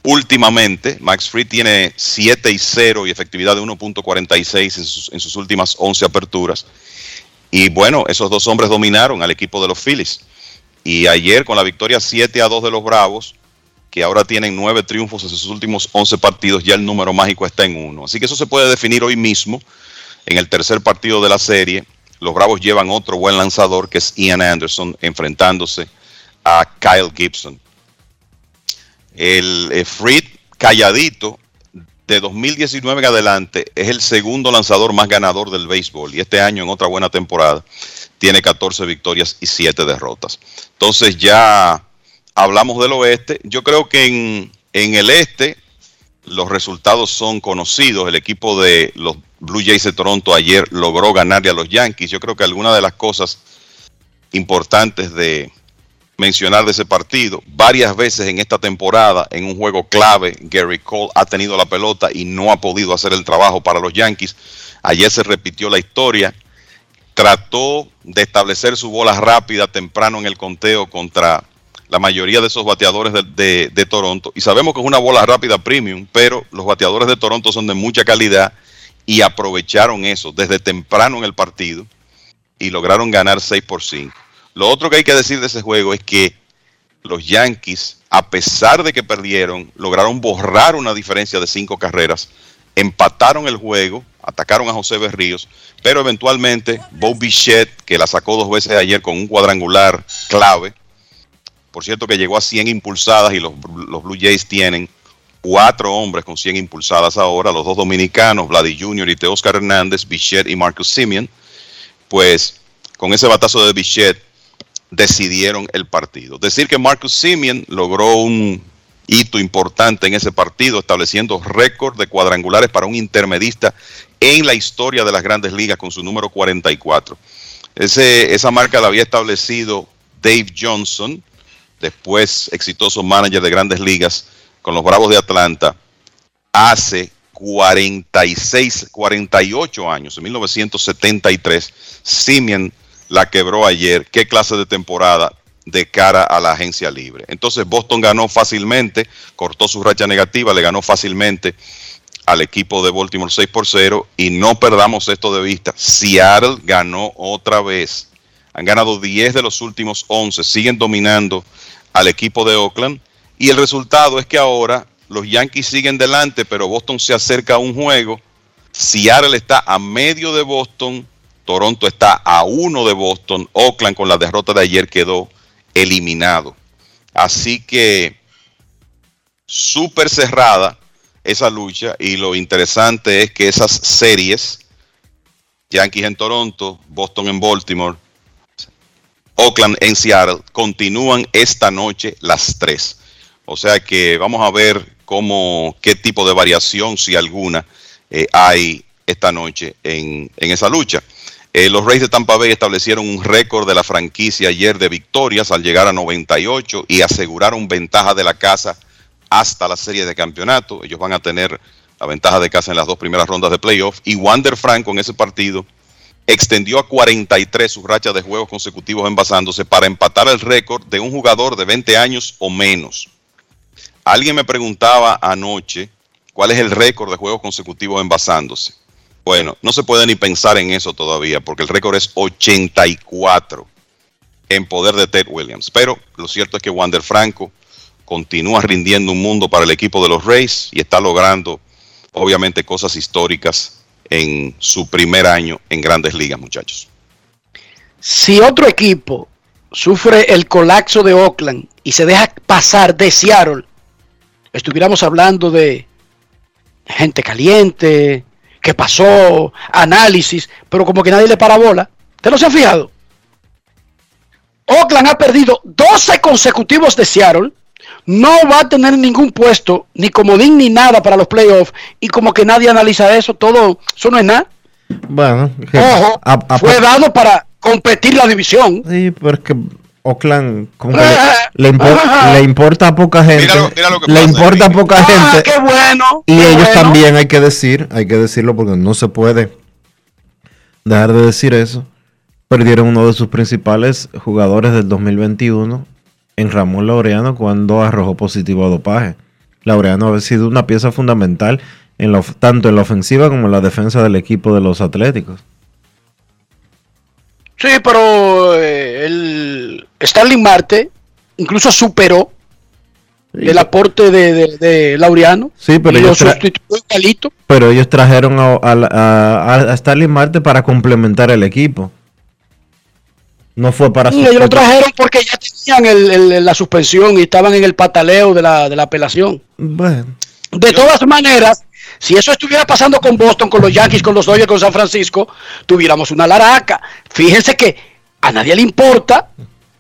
últimamente. Max Fried tiene 7-0 y efectividad de 1.46 en sus últimas 11 aperturas. Y bueno, esos dos hombres dominaron al equipo de los Phillies. Y ayer con la victoria 7-2 de los Bravos, que ahora tienen 9 triunfos en sus últimos 11 partidos, ya el número mágico está en 1. Así que eso se puede definir hoy mismo en el tercer partido de la serie. Los Bravos llevan otro buen lanzador que es Ian Anderson enfrentándose a Kyle Gibson. El Fried, calladito, de 2019 en adelante, es el segundo lanzador más ganador del béisbol. Y este año, en otra buena temporada, tiene 14 victorias y 7 derrotas. Entonces ya hablamos del oeste. Yo creo que en el este los resultados son conocidos. El equipo de los Blue Jays de Toronto ayer logró ganarle a los Yankees. Yo creo que alguna de las cosas importantes de mencionar de ese partido. Varias veces en esta temporada, en un juego clave, Gary Cole ha tenido la pelota y no ha podido hacer el trabajo para los Yankees. Ayer se repitió la historia. Trató de establecer su bola rápida temprano en el conteo contra la mayoría de esos bateadores de Toronto. Y sabemos que es una bola rápida premium, pero los bateadores de Toronto son de mucha calidad y aprovecharon eso desde temprano en el partido y lograron ganar 6-5. Lo otro que hay que decir de ese juego es que los Yankees, a pesar de que perdieron, lograron borrar una diferencia de 5 carreras. Empataron el juego, atacaron a José Berríos, pero eventualmente Bo Bichette, que la sacó 2 veces ayer con un cuadrangular clave, por cierto que llegó a 100 impulsadas y los Blue Jays tienen 4 hombres con 100 impulsadas ahora, los 2 dominicanos, Vladimir Jr. y Teóscar Hernández, Bichette y Marcus Simeon, pues con ese batazo de Bichette decidieron el partido. Decir que Marcus Simeon logró un hito importante en ese partido, estableciendo récord de cuadrangulares para un intermedista en la historia de las Grandes Ligas con su número 44. Esa marca la había establecido Dave Johnson, después exitoso manager de Grandes Ligas con los Bravos de Atlanta, hace 48 años, en 1973. Simeon la quebró ayer. ¿Qué clase de temporada de cara a la agencia libre? Entonces Boston ganó fácilmente, cortó su racha negativa, le ganó fácilmente al equipo de Baltimore 6-0, y no perdamos esto de vista, Seattle ganó otra vez, han ganado 10 de los últimos 11, siguen dominando al equipo de Oakland, y el resultado es que ahora los Yankees siguen delante, pero Boston se acerca a un juego, Seattle está a medio de Boston, Toronto está a 1 de Boston, Oakland con la derrota de ayer quedó eliminado. Así que súper cerrada esa lucha, y lo interesante es que esas series, Yankees en Toronto, Boston en Baltimore, Oakland en Seattle, continúan esta noche las 3. O sea que vamos a ver qué tipo de variación, si alguna, hay esta noche en esa lucha. Los Rays de Tampa Bay establecieron un récord de la franquicia ayer de victorias al llegar a 98 y aseguraron ventaja de la casa hasta la serie de campeonato. Ellos van a tener la ventaja de casa en las 2 primeras rondas de playoff. Y Wander Franco en ese partido extendió a 43 sus rachas de juegos consecutivos envasándose para empatar el récord de un jugador de 20 años o menos. Alguien me preguntaba anoche cuál es el récord de juegos consecutivos envasándose. Bueno, no se puede ni pensar en eso todavía, porque el récord es 84 en poder de Ted Williams. Pero lo cierto es que Wander Franco continúa rindiendo un mundo para el equipo de los Rays y está logrando, obviamente, cosas históricas en su primer año en Grandes Ligas, muchachos. Si otro equipo sufre el colapso de Oakland y se deja pasar de Seattle, estuviéramos hablando de gente caliente, que pasó, análisis, pero como que nadie le para bola. ¿Usted no se ha fijado? Oakland ha perdido 12 consecutivos de Seattle, no va a tener ningún puesto, ni comodín ni nada para los playoffs, y como que nadie analiza eso, todo, eso no es nada. Bueno, ojo, fue dado para competir la división. Sí, porque Oakland le importa a poca gente. Mira lo que le pasa, importa a poca gente. Qué bueno, y qué ellos bueno. También hay que decirlo porque no se puede dejar de decir eso. Perdieron uno de sus principales jugadores del 2021 en Ramón Laureano cuando arrojó positivo a dopaje. Laureano ha sido una pieza fundamental tanto en la ofensiva como en la defensa del equipo de los Atléticos. Sí, pero el Starling Marte incluso superó el aporte de Laureano. Sí, pero y ellos lo sustituyó Calito. Pero ellos trajeron a Starling Marte para complementar el equipo. No fue para... Sí, ellos lo trajeron porque ya tenían la suspensión y estaban en el pataleo de la apelación. Bueno. De todas maneras, si eso estuviera pasando con Boston, con los Yankees, con los Dodgers, con San Francisco, tuviéramos una laraca. Fíjense que a nadie le importa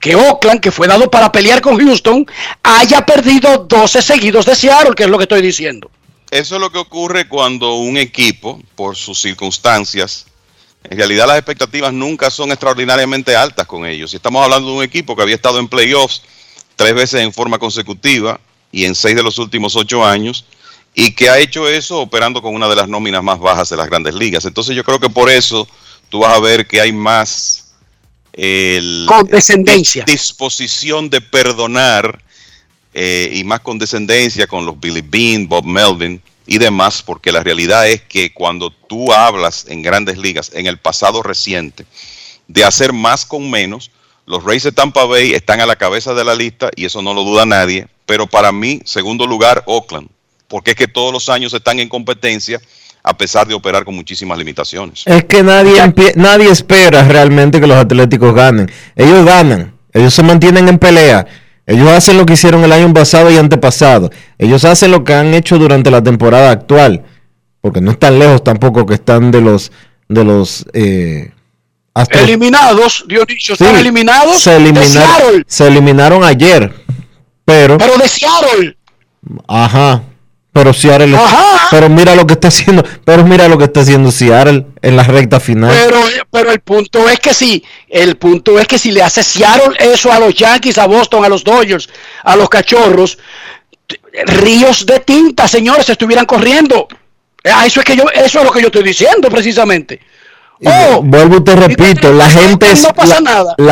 que Oakland, que fue dado para pelear con Houston, haya perdido 12 seguidos de Seattle, que es lo que estoy diciendo. Eso es lo que ocurre cuando un equipo, por sus circunstancias, En realidad las expectativas nunca son extraordinariamente altas con ellos. Si estamos hablando de un equipo que había estado en playoffs 3 veces en forma consecutiva y en 6 de los últimos 8 años, y que ha hecho eso operando con una de las nóminas más bajas de las grandes ligas. Entonces yo creo que por eso tú vas a ver que hay más condescendencia, disposición de perdonar y más condescendencia con los Billy Bean, Bob Melvin y demás, porque la realidad es que cuando tú hablas en grandes ligas, en el pasado reciente, de hacer más con menos, los Rays de Tampa Bay están a la cabeza de la lista y eso no lo duda nadie, pero para mí, segundo lugar, Oakland, porque es que todos los años están en competencia a pesar de operar con muchísimas limitaciones. Es que nadie espera realmente que los Atléticos ganen. Ellos ganan, ellos se mantienen en pelea. Ellos hacen lo que hicieron el año pasado y antepasado. Ellos hacen lo que han hecho durante la temporada actual, porque no están lejos tampoco que están de los eliminados. Dionisio, sí, están eliminados. Se eliminaron ayer, pero de Seattle. Ajá. Pero Seattle, pero mira lo que está haciendo, Seattle en la recta final. Pero el punto es que si le hace Seattle eso a los Yankees, a Boston, a los Dodgers, a los Cachorros, ríos de tinta, señores, estuvieran corriendo. Eso es lo que yo estoy diciendo precisamente. Vuelvo y te repito, la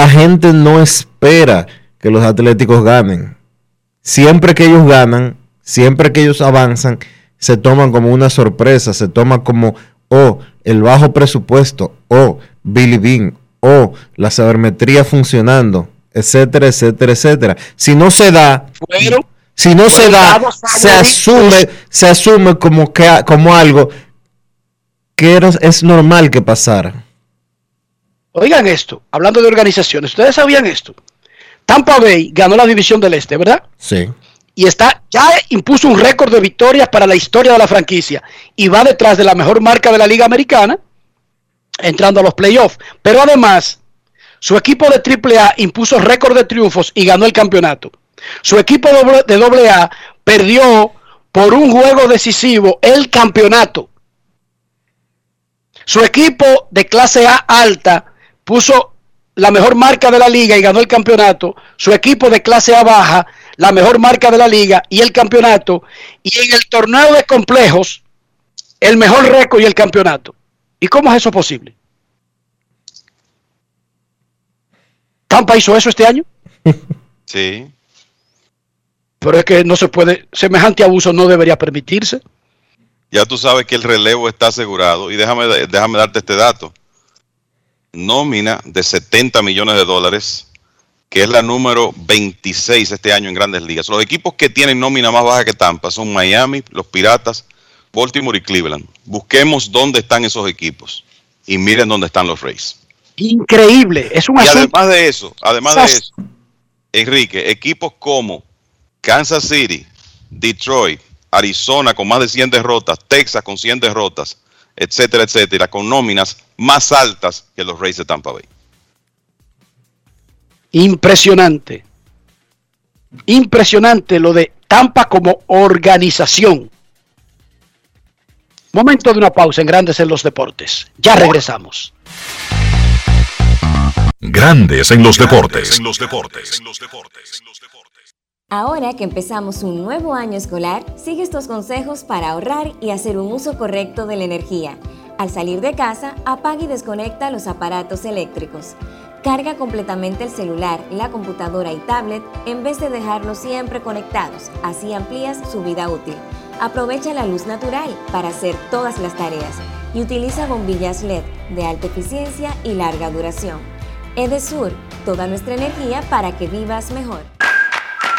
gente no espera que los Atléticos ganen. Siempre que ellos ganan, siempre que ellos avanzan, se toman como una sorpresa, se toma como, el bajo presupuesto, Billy Bean, la sabermetría funcionando, etcétera, etcétera, etcétera. Si no se da, se asume como algo que es normal que pasara. Oigan esto, hablando de organizaciones, ¿ustedes sabían esto? Tampa Bay ganó la división del Este, ¿verdad? Sí. Y ya impuso un récord de victorias para la historia de la franquicia y va detrás de la mejor marca de la Liga Americana, entrando a los playoffs. Pero además, su equipo de AAA impuso récord de triunfos y ganó el campeonato. Su equipo de AA perdió por un juego decisivo el campeonato. Su equipo de clase A alta puso la mejor marca de la liga y ganó el campeonato. Su equipo de clase A baja, la mejor marca de la liga y el campeonato, y en el torneo de complejos el mejor récord y el campeonato. ¿Y cómo es eso posible? ¿Tampa hizo eso este año? Sí. Pero es que no se puede, semejante abuso no debería permitirse. Ya tú sabes que el relevo está asegurado, y déjame darte este dato. Nómina de $70 millones, que es la número 26 este año en Grandes Ligas. Los equipos que tienen nómina más baja que Tampa son Miami, los Piratas, Baltimore y Cleveland. Busquemos dónde están esos equipos y miren dónde están los Rays. Increíble, es un asunto. Y además de eso, Enrique, equipos como Kansas City, Detroit, Arizona con más de 100 derrotas, Texas con 100 derrotas, etcétera, etcétera, con nóminas más altas que los Rays de Tampa Bay. Impresionante lo de Tampa como organización. Momento de una pausa en Grandes en los Deportes. Ya regresamos. Grandes en los Deportes. Ahora que empezamos un nuevo año escolar, sigue estos consejos para ahorrar y hacer un uso correcto de la energía. Al salir de casa, apaga y desconecta los aparatos eléctricos. Carga completamente el celular, la computadora y tablet en vez de dejarlos siempre conectados, así amplías su vida útil. Aprovecha la luz natural para hacer todas las tareas y utiliza bombillas LED de alta eficiencia y larga duración. Edesur, toda nuestra energía para que vivas mejor.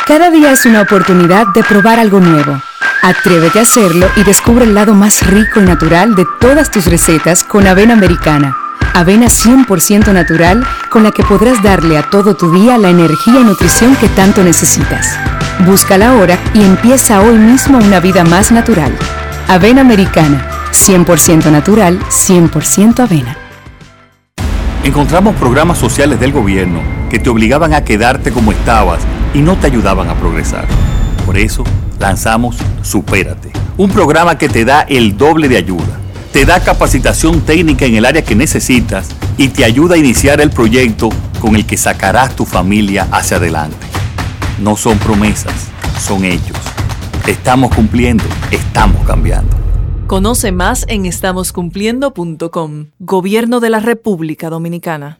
Cada día es una oportunidad de probar algo nuevo. Atrévete a hacerlo y descubre el lado más rico y natural de todas tus recetas con avena americana. Avena 100% natural con la que podrás darle a todo tu día la energía y nutrición que tanto necesitas. Búscala ahora y empieza hoy mismo una vida más natural. Avena americana, 100% natural, 100% avena. Encontramos programas sociales del gobierno que te obligaban a quedarte como estabas y no te ayudaban a progresar. Por eso lanzamos Supérate, un programa que te da el doble de ayuda. te da capacitación técnica en el área que necesitas y te ayuda a iniciar el proyecto con el que sacarás tu familia hacia adelante. No son promesas, son hechos. Estamos cumpliendo, estamos cambiando. Conoce más en estamoscumpliendo.com. Gobierno de la República Dominicana.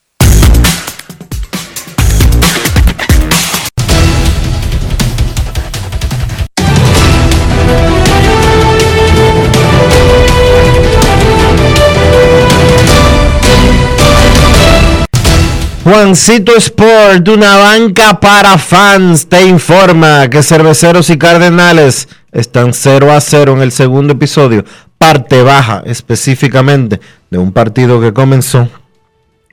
Juancito Sport, una banca para fans, te informa que Cerveceros y Cardenales están 0-0 en el segundo episodio, parte baja específicamente de un partido que comenzó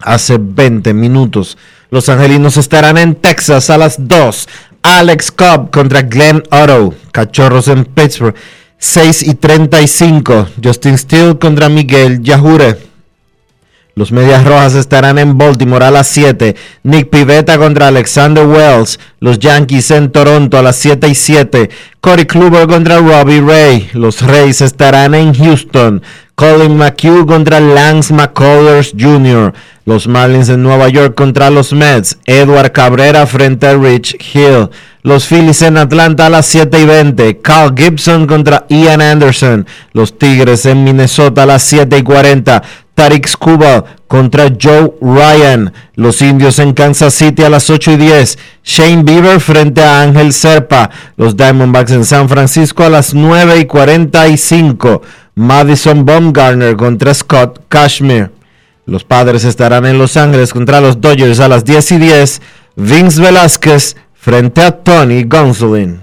hace 20 minutos. Los angelinos estarán en Texas a las 2, Alex Cobb contra Glenn Otto, Cachorros en Pittsburgh, 6:35, Justin Steele contra Miguel Yajure. Los Medias Rojas estarán en Baltimore a las 7. Nick Pivetta contra Alexander Wells. Los Yankees en Toronto a las 7:07. Corey Kluber contra Robbie Ray. Los Rays estarán en Houston. Colin McHugh contra Lance McCullers Jr. Los Marlins en Nueva York contra los Mets. Edward Cabrera frente a Rich Hill. Los Phillies en Atlanta a las 7:20. Kyle Gibson contra Ian Anderson. Los Tigres en Minnesota a las 7:40. Tarik Skubal contra Joe Ryan. Los indios en Kansas City a las 8:10. Shane Bieber frente a Ángel Serpa. Los Diamondbacks en San Francisco a las 9:45. Madison Bumgarner contra Scott Cashmere. Los Padres estarán en Los Ángeles contra los Dodgers a las 10:10. Vince Velázquez frente a Tony Gonsolin.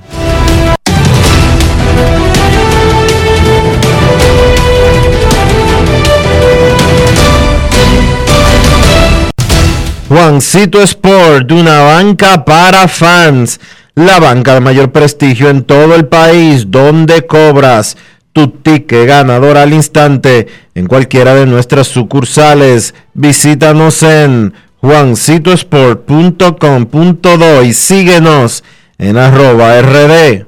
Juancito Sport, una banca para fans, la banca de mayor prestigio en todo el país, donde cobras tu ticket ganador al instante en cualquiera de nuestras sucursales. Visítanos en juancitosport.com.do y síguenos en @rd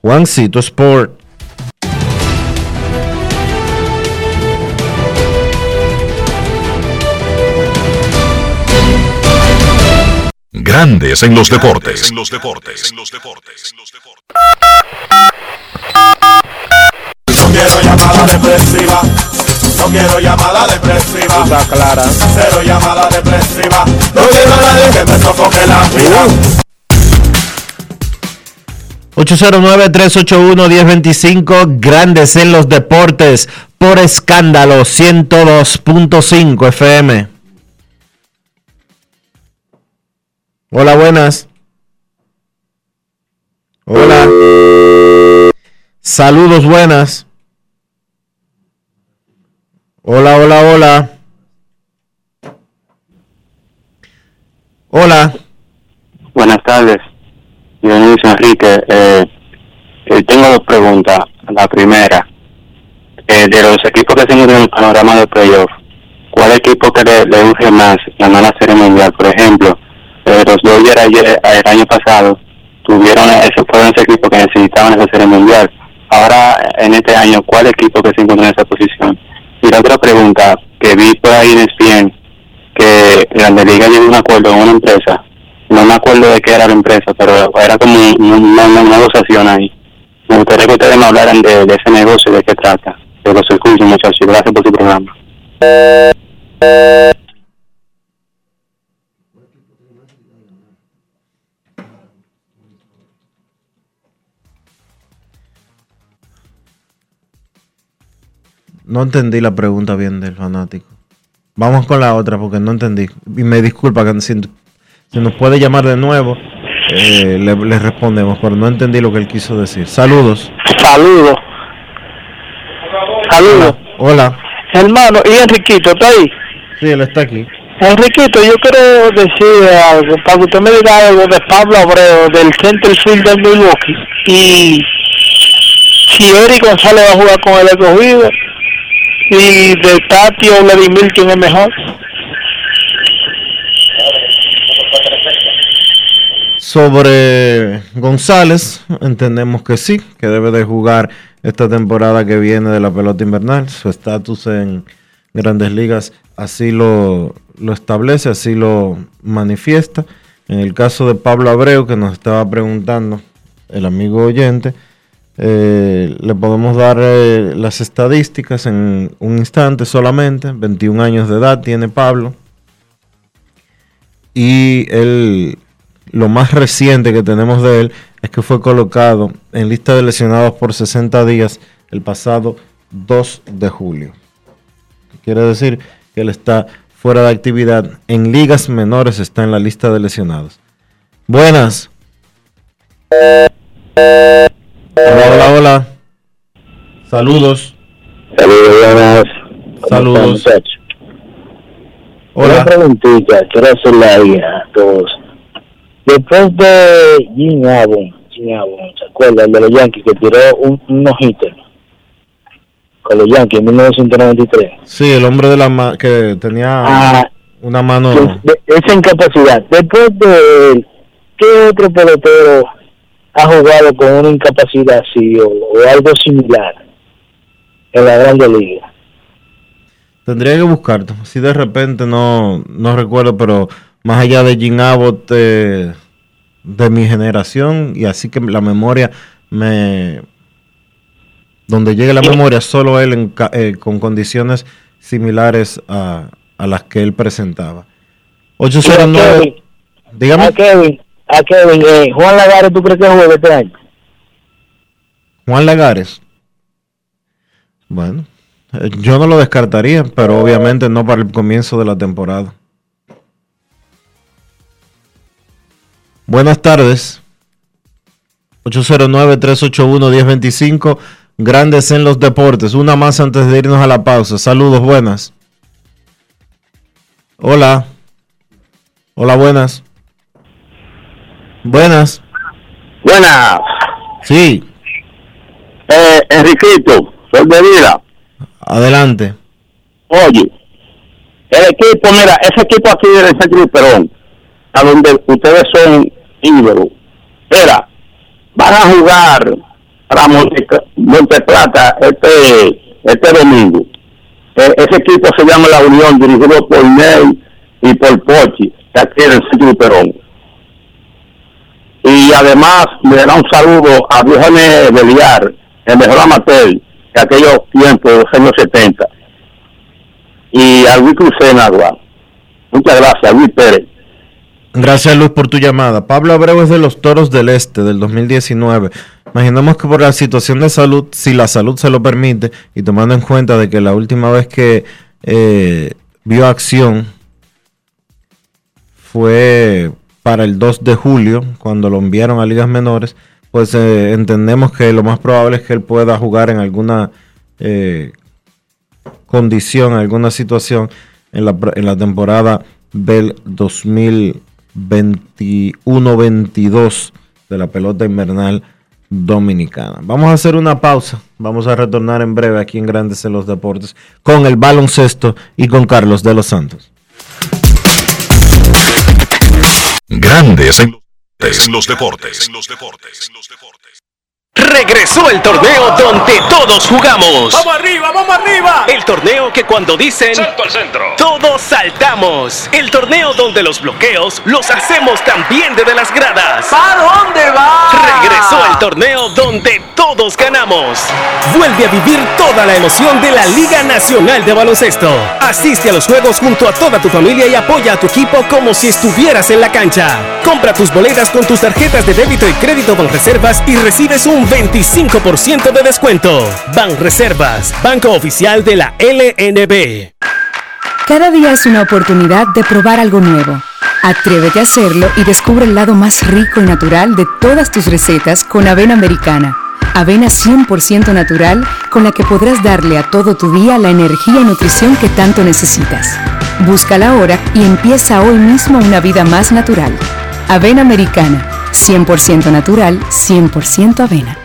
Juancito Sport. Grandes en los deportes. No quiero llamada depresiva. No quiero llamada depresiva. Está clara. Cero llamada depresiva. No quiero a nadie que me sofoque la vida. 809-381-1025. Grandes en los deportes. Por Escándalo 102.5 FM. Hola, buenas. Hola. Saludos, buenas. Hola, hola, hola. Hola. Buenas tardes. Dionisio, Enrique. Tengo dos preguntas. La primera. De los equipos que se miden en el panorama de playoff, ¿cuál equipo que le urge más ganar la Serie Mundial? Por ejemplo, los Dodgers el año pasado tuvieron ese equipo que necesitaban esa Serie Mundial. Ahora, en este año, ¿cuál equipo que se encuentra en esa posición? Y la otra pregunta que vi por ahí en ESPN, que Grandes Ligas llegó a un acuerdo con una empresa. No me acuerdo de qué era la empresa, pero era como una negociación ahí. Me gustaría que ustedes me hablaran de ese negocio, de qué trata. Yo los escucho, muchachos. Gracias por su programa. No entendí la pregunta bien del fanático. Vamos con la otra porque no entendí. Y me disculpa que si nos puede llamar de nuevo, le respondemos, pero no entendí lo que él quiso decir. Saludos. Hola. Hermano, ¿y Enriquito está ahí? Sí, él está aquí. Enriquito, yo quiero decir algo, para que usted me diga algo de Pablo Abreu, del Center Field de Milwaukee, y si Eric González va a jugar con el Escogido, y de Tati o Vladimir, ¿quién es mejor? Sobre González, entendemos que sí, que debe de jugar esta temporada que viene de la pelota invernal. Su estatus en Grandes Ligas así lo establece, así lo manifiesta. En el caso de Pablo Abreu, que nos estaba preguntando el amigo oyente, le podemos dar las estadísticas en un instante solamente. 21 años de edad tiene Pablo. Y lo más reciente que tenemos de él es que fue colocado en lista de lesionados por 60 días el pasado 2 de julio. Quiere decir que él está fuera de actividad. En ligas menores está en la lista de lesionados. Buenas. Hola. Saludos. Hola. Una preguntita, quiero hacerle ahí a todos. Después de Jim Avon, ¿se acuerdan? El de los Yankees que tiró un no-hitter con los Yankees en 1993. Sí, el hombre de que tenía una mano. Esa incapacidad. Después de él, ¿qué otro pelotero ha jugado con una incapacidad así o algo similar en la Grande Liga? Tendría que buscarte. Si de repente no recuerdo, pero más allá de Jim Abbott, de mi generación, y así que la memoria donde llegue la memoria, solo él con condiciones similares a las que él presentaba. 809, dígame. A Kevin, Juan Lagares, ¿tú crees que juega este año? Juan Lagares. Bueno, yo no lo descartaría, pero obviamente no para el comienzo de la temporada. Buenas tardes. 809-381-1025. Grandes en los deportes. Una más antes de irnos a la pausa. Saludos, buenas. Hola, buenas. Buenas. Sí. Enriquito, Soldevila. Adelante. Oye, el equipo, mira, ese equipo aquí del Centro Perón, a donde ustedes son ídolos. Espera, van a jugar para Monteplata este domingo. Ese equipo se llama La Unión, dirigido por Ney y por Pochi, que aquí en el Centro Perón. Y además le da un saludo a Jorge Beliar, el mejor amateur de aquellos tiempos, de los años 70. Y a Luis Cruzena. Muchas gracias, Luis Pérez. Gracias, Luz, por tu llamada. Pablo Abreu es de los Toros del Este del 2019. Imaginemos que por la situación de salud, si la salud se lo permite, y tomando en cuenta de que la última vez que vio acción fue para el 2 de julio, cuando lo enviaron a ligas menores, pues entendemos que lo más probable es que él pueda jugar en alguna condición, alguna situación en la temporada del 2021-22 de la pelota invernal dominicana. Vamos a hacer una pausa, vamos a retornar en breve aquí en Grandes en los Deportes con el baloncesto y con Carlos de los Santos. Grandes en los Deportes. Regresó el torneo donde todos jugamos. ¡Vamos arriba! El torneo que cuando dicen ¡salto al centro!, todos saltamos. El torneo donde los bloqueos los hacemos también desde las gradas. ¿Para dónde va? Regresó el torneo donde todos ganamos. Vuelve a vivir toda la emoción de la Liga Nacional de Baloncesto. Asiste a los juegos junto a toda tu familia y apoya a tu equipo como si estuvieras en la cancha. Compra tus boletas con tus tarjetas de débito y crédito Banreservas y recibes un un 25% de descuento. Banreservas, banco oficial de la LNB. Cada día es una oportunidad de probar algo nuevo. Atrévete a hacerlo y descubre el lado más rico y natural de todas tus recetas con avena americana. Avena 100% natural con la que podrás darle a todo tu día la energía y nutrición que tanto necesitas. Búscala ahora y empieza hoy mismo una vida más natural. Avena americana, 100% natural, 100% avena.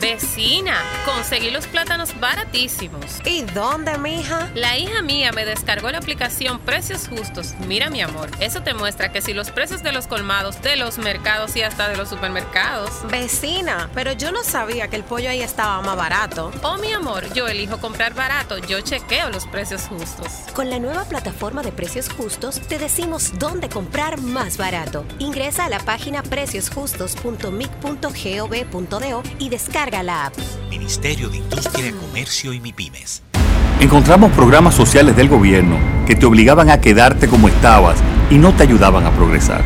Vecina, conseguí los plátanos baratísimos. ¿Y dónde, mija? La hija mía me descargó la aplicación Precios Justos. Mira, mi amor, eso te muestra que si los precios de los colmados, de los mercados y hasta de los supermercados... Vecina, pero yo no sabía que el pollo ahí estaba más barato. Oh, mi amor, yo elijo comprar barato. Yo chequeo los precios justos. Con la nueva plataforma de Precios Justos, te decimos dónde comprar más barato. Ingresa a la página preciosjustos.mic.gov.do y descarga la app. Ministerio de Industria, Comercio y MIPYMES. Encontramos programas sociales del gobierno que te obligaban a quedarte como estabas y no te ayudaban a progresar.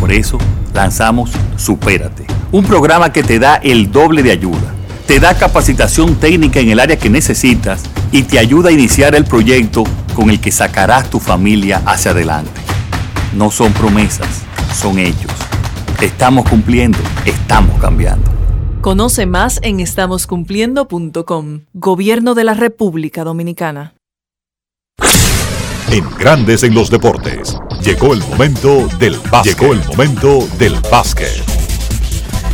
Por eso lanzamos Supérate, un programa que te da el doble de ayuda, te da capacitación técnica en el área que necesitas y te ayuda a iniciar el proyecto con el que sacarás tu familia hacia adelante. No son promesas, son hechos. Estamos cumpliendo, estamos cambiando. Conoce más en estamoscumpliendo.com. Gobierno de la República Dominicana. En Grandes en los Deportes. Llegó el momento del básquet.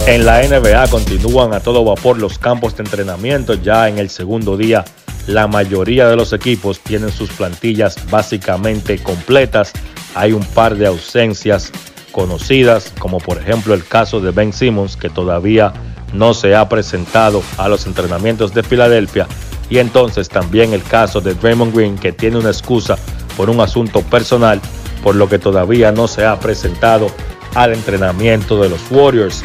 En la NBA continúan a todo vapor los campos de entrenamiento. Ya en el segundo día, la mayoría de los equipos tienen sus plantillas básicamente completas. Hay un par de ausencias conocidas, como por ejemplo el caso de Ben Simmons, que todavía no se ha presentado a los entrenamientos de Filadelfia, y entonces también el caso de Draymond Green, que tiene una excusa por un asunto personal, por lo que todavía no se ha presentado al entrenamiento de los Warriors.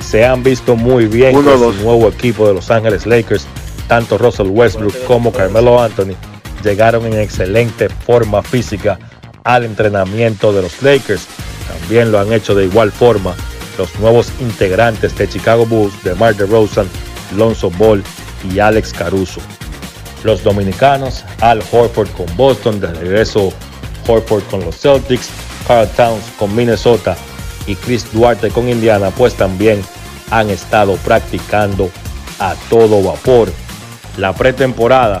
Se han visto muy bien con el nuevo equipo de Los Ángeles Lakers. Tanto Russell Westbrook como Carmelo Anthony llegaron en excelente forma física al entrenamiento de los Lakers. También lo han hecho de igual forma los nuevos integrantes de Chicago Bulls, DeMar DeRozan, Lonzo Ball y Alex Caruso. Los dominicanos, Al Horford con Boston, de regreso Horford con los Celtics, Karl Towns con Minnesota y Chris Duarte con Indiana, pues también han estado practicando a todo vapor. La pretemporada de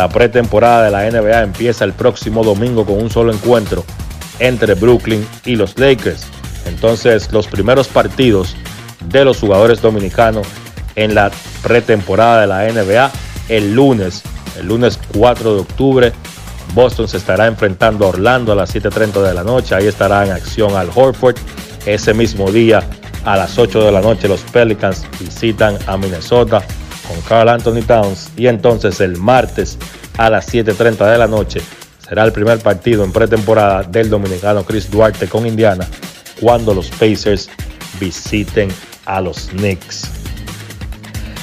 la NBA empieza el próximo domingo con un solo encuentro entre Brooklyn y los Lakers. Entonces, los primeros partidos de los jugadores dominicanos en la pretemporada de la NBA, el lunes 4 de octubre, Boston se estará enfrentando a Orlando a las 7:30 de la noche. Ahí estará en acción Al Horford. Ese mismo día, a las 8 de la noche, los Pelicans visitan a Minnesota con Karl Anthony Towns. Y entonces, el martes a las 7:30 de la noche, será el primer partido en pretemporada del dominicano Chris Duarte con Indiana, cuando los Pacers visiten a los Knicks.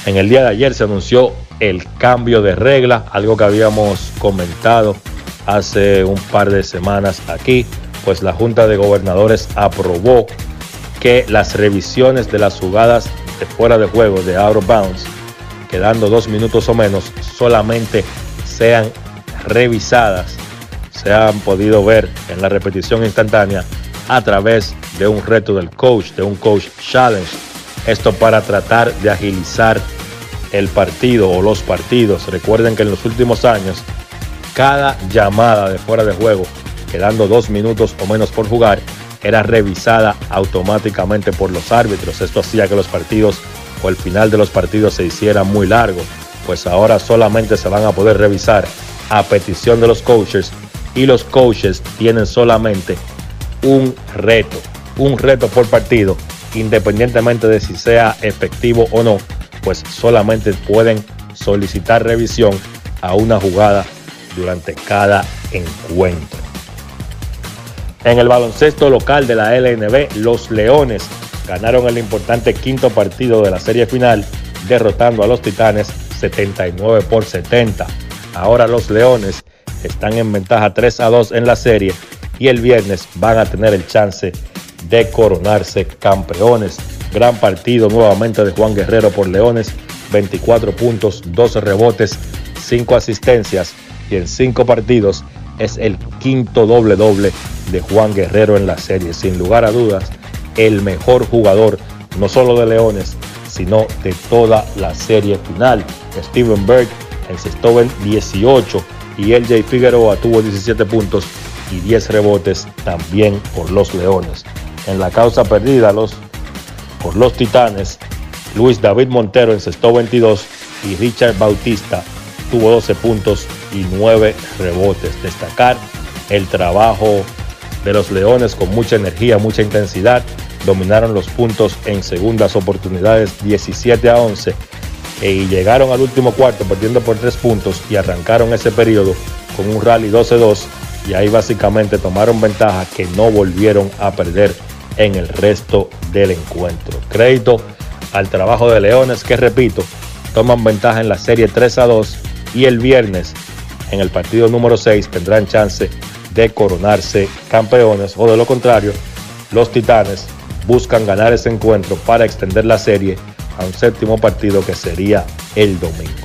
En el día de ayer se anunció el cambio de regla, algo que habíamos comentado hace un par de semanas aquí, pues la Junta de Gobernadores aprobó que las revisiones de las jugadas de fuera de juego, de out of bounds, quedando 2 minutos o menos, solamente sean revisadas. Se han podido ver en la repetición instantánea a través de un reto del coach, de un coach challenge. Esto para tratar de agilizar el partido o los partidos. Recuerden que en los últimos años, cada llamada de fuera de juego, quedando 2 minutos o menos por jugar, era revisada automáticamente por los árbitros. Esto hacía que los partidos o el final de los partidos se hiciera muy largo. Pues ahora solamente se van a poder revisar a petición de los coaches, y los coaches tienen solamente un reto por partido, independientemente de si sea efectivo o no, pues solamente pueden solicitar revisión a una jugada durante cada encuentro. En el baloncesto local de la LNB, los Leones ganaron el importante quinto partido de la serie final, derrotando a los Titanes 79-70. Ahora los Leones están en ventaja 3-2 en la serie, y el viernes van a tener el chance de coronarse campeones. Gran partido nuevamente de Juan Guerrero por Leones, 24 puntos, 12 rebotes, 5 asistencias y en 5 partidos es el quinto doble-doble de Juan Guerrero en la serie. Sin lugar a dudas, el mejor jugador no solo de Leones, sino de toda la serie final. Steven Berg encestó en 18 y LJ Figueroa tuvo 17 puntos y 10 rebotes también por los Leones. En la causa perdida por los Titanes, Luis David Montero encestó 22 y Richard Bautista tuvo 12 puntos y 9 rebotes. Destacar el trabajo de los Leones con mucha energía, mucha intensidad. Dominaron los puntos en segundas oportunidades 17-11 y llegaron al último cuarto perdiendo por 3 puntos y arrancaron ese periodo con un rally 12-2 y ahí básicamente tomaron ventaja que no volvieron a perder en el resto del encuentro. Crédito al trabajo de Leones que, repito, toman ventaja en la serie 3-2 y el viernes en el partido número 6 tendrán chance de coronarse campeones o de lo contrario los Titanes buscan ganar ese encuentro para extender la serie a un séptimo partido que sería el domingo.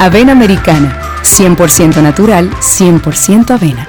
Avena americana, 100% natural, 100% avena.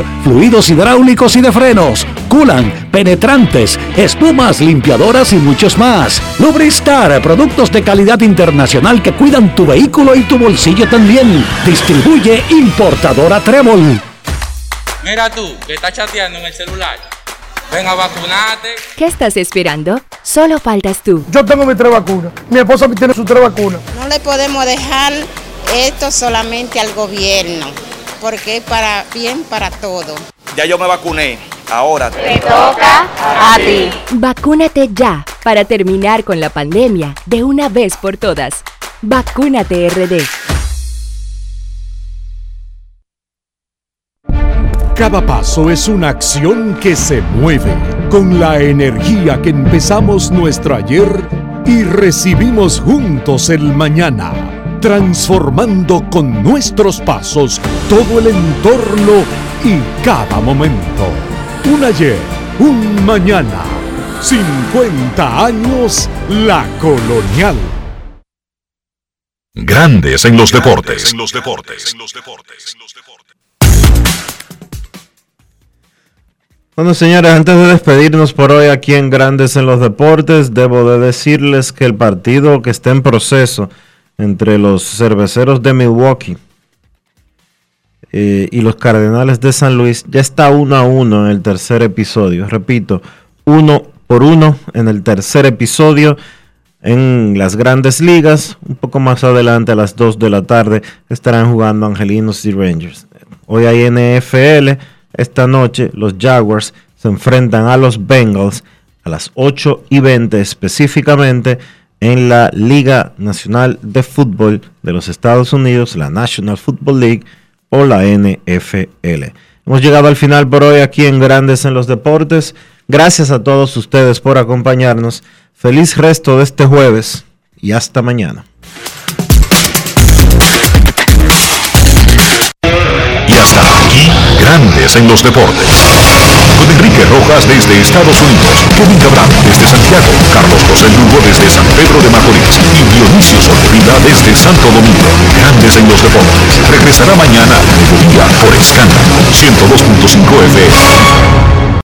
fluidos hidráulicos y de frenos, culan, penetrantes, espumas, limpiadoras y muchos más. Lubristar, productos de calidad internacional que cuidan tu vehículo y tu bolsillo también. Distribuye importadora Trébol. Mira tú, que estás chateando en el celular. Ven a vacunarte. ¿Qué estás esperando? Solo faltas tú. Yo tengo mi 3 vacunas. Mi esposa tiene sus 3 vacunas. No le podemos dejar esto solamente al gobierno, porque es para bien para todo. Ya yo me vacuné, ahora te toca a ti. Vacúnate ya para terminar con la pandemia de una vez por todas. Vacúnate RD. Cada paso es una acción que se mueve con la energía que empezamos nuestro ayer y recibimos juntos el mañana. Transformando con nuestros pasos todo el entorno y cada momento. Un ayer, un mañana. 50 años La Colonial. Grandes en los deportes. Bueno, señores, antes de despedirnos por hoy aquí en Grandes en los Deportes, debo de decirles que el partido que está en proceso entre los Cerveceros de Milwaukee y los Cardenales de San Luis ya está 1-1 en el tercer episodio. Repito, 1-1 en el tercer episodio en las Grandes Ligas. Un poco más adelante, a las 2 de la tarde, estarán jugando Angelinos y Rangers. Hoy hay NFL. Esta noche los Jaguars se enfrentan a los Bengals a las 8:20 específicamente en la Liga Nacional de Fútbol de los Estados Unidos, la National Football League o la NFL. Hemos llegado al final por hoy aquí en Grandes en los Deportes. Gracias a todos ustedes por acompañarnos. Feliz resto de este jueves y hasta mañana. Y hasta aquí, Grandes en los Deportes. Con Enrique Rojas desde Estados Unidos, Kevin Cabral desde Santiago, Carlos José Lugo desde San Pedro de Macorís y Dionisio Soldevila desde Santo Domingo. Grandes en los Deportes. Regresará mañana al mediodía por Escándalo 102.5 FM.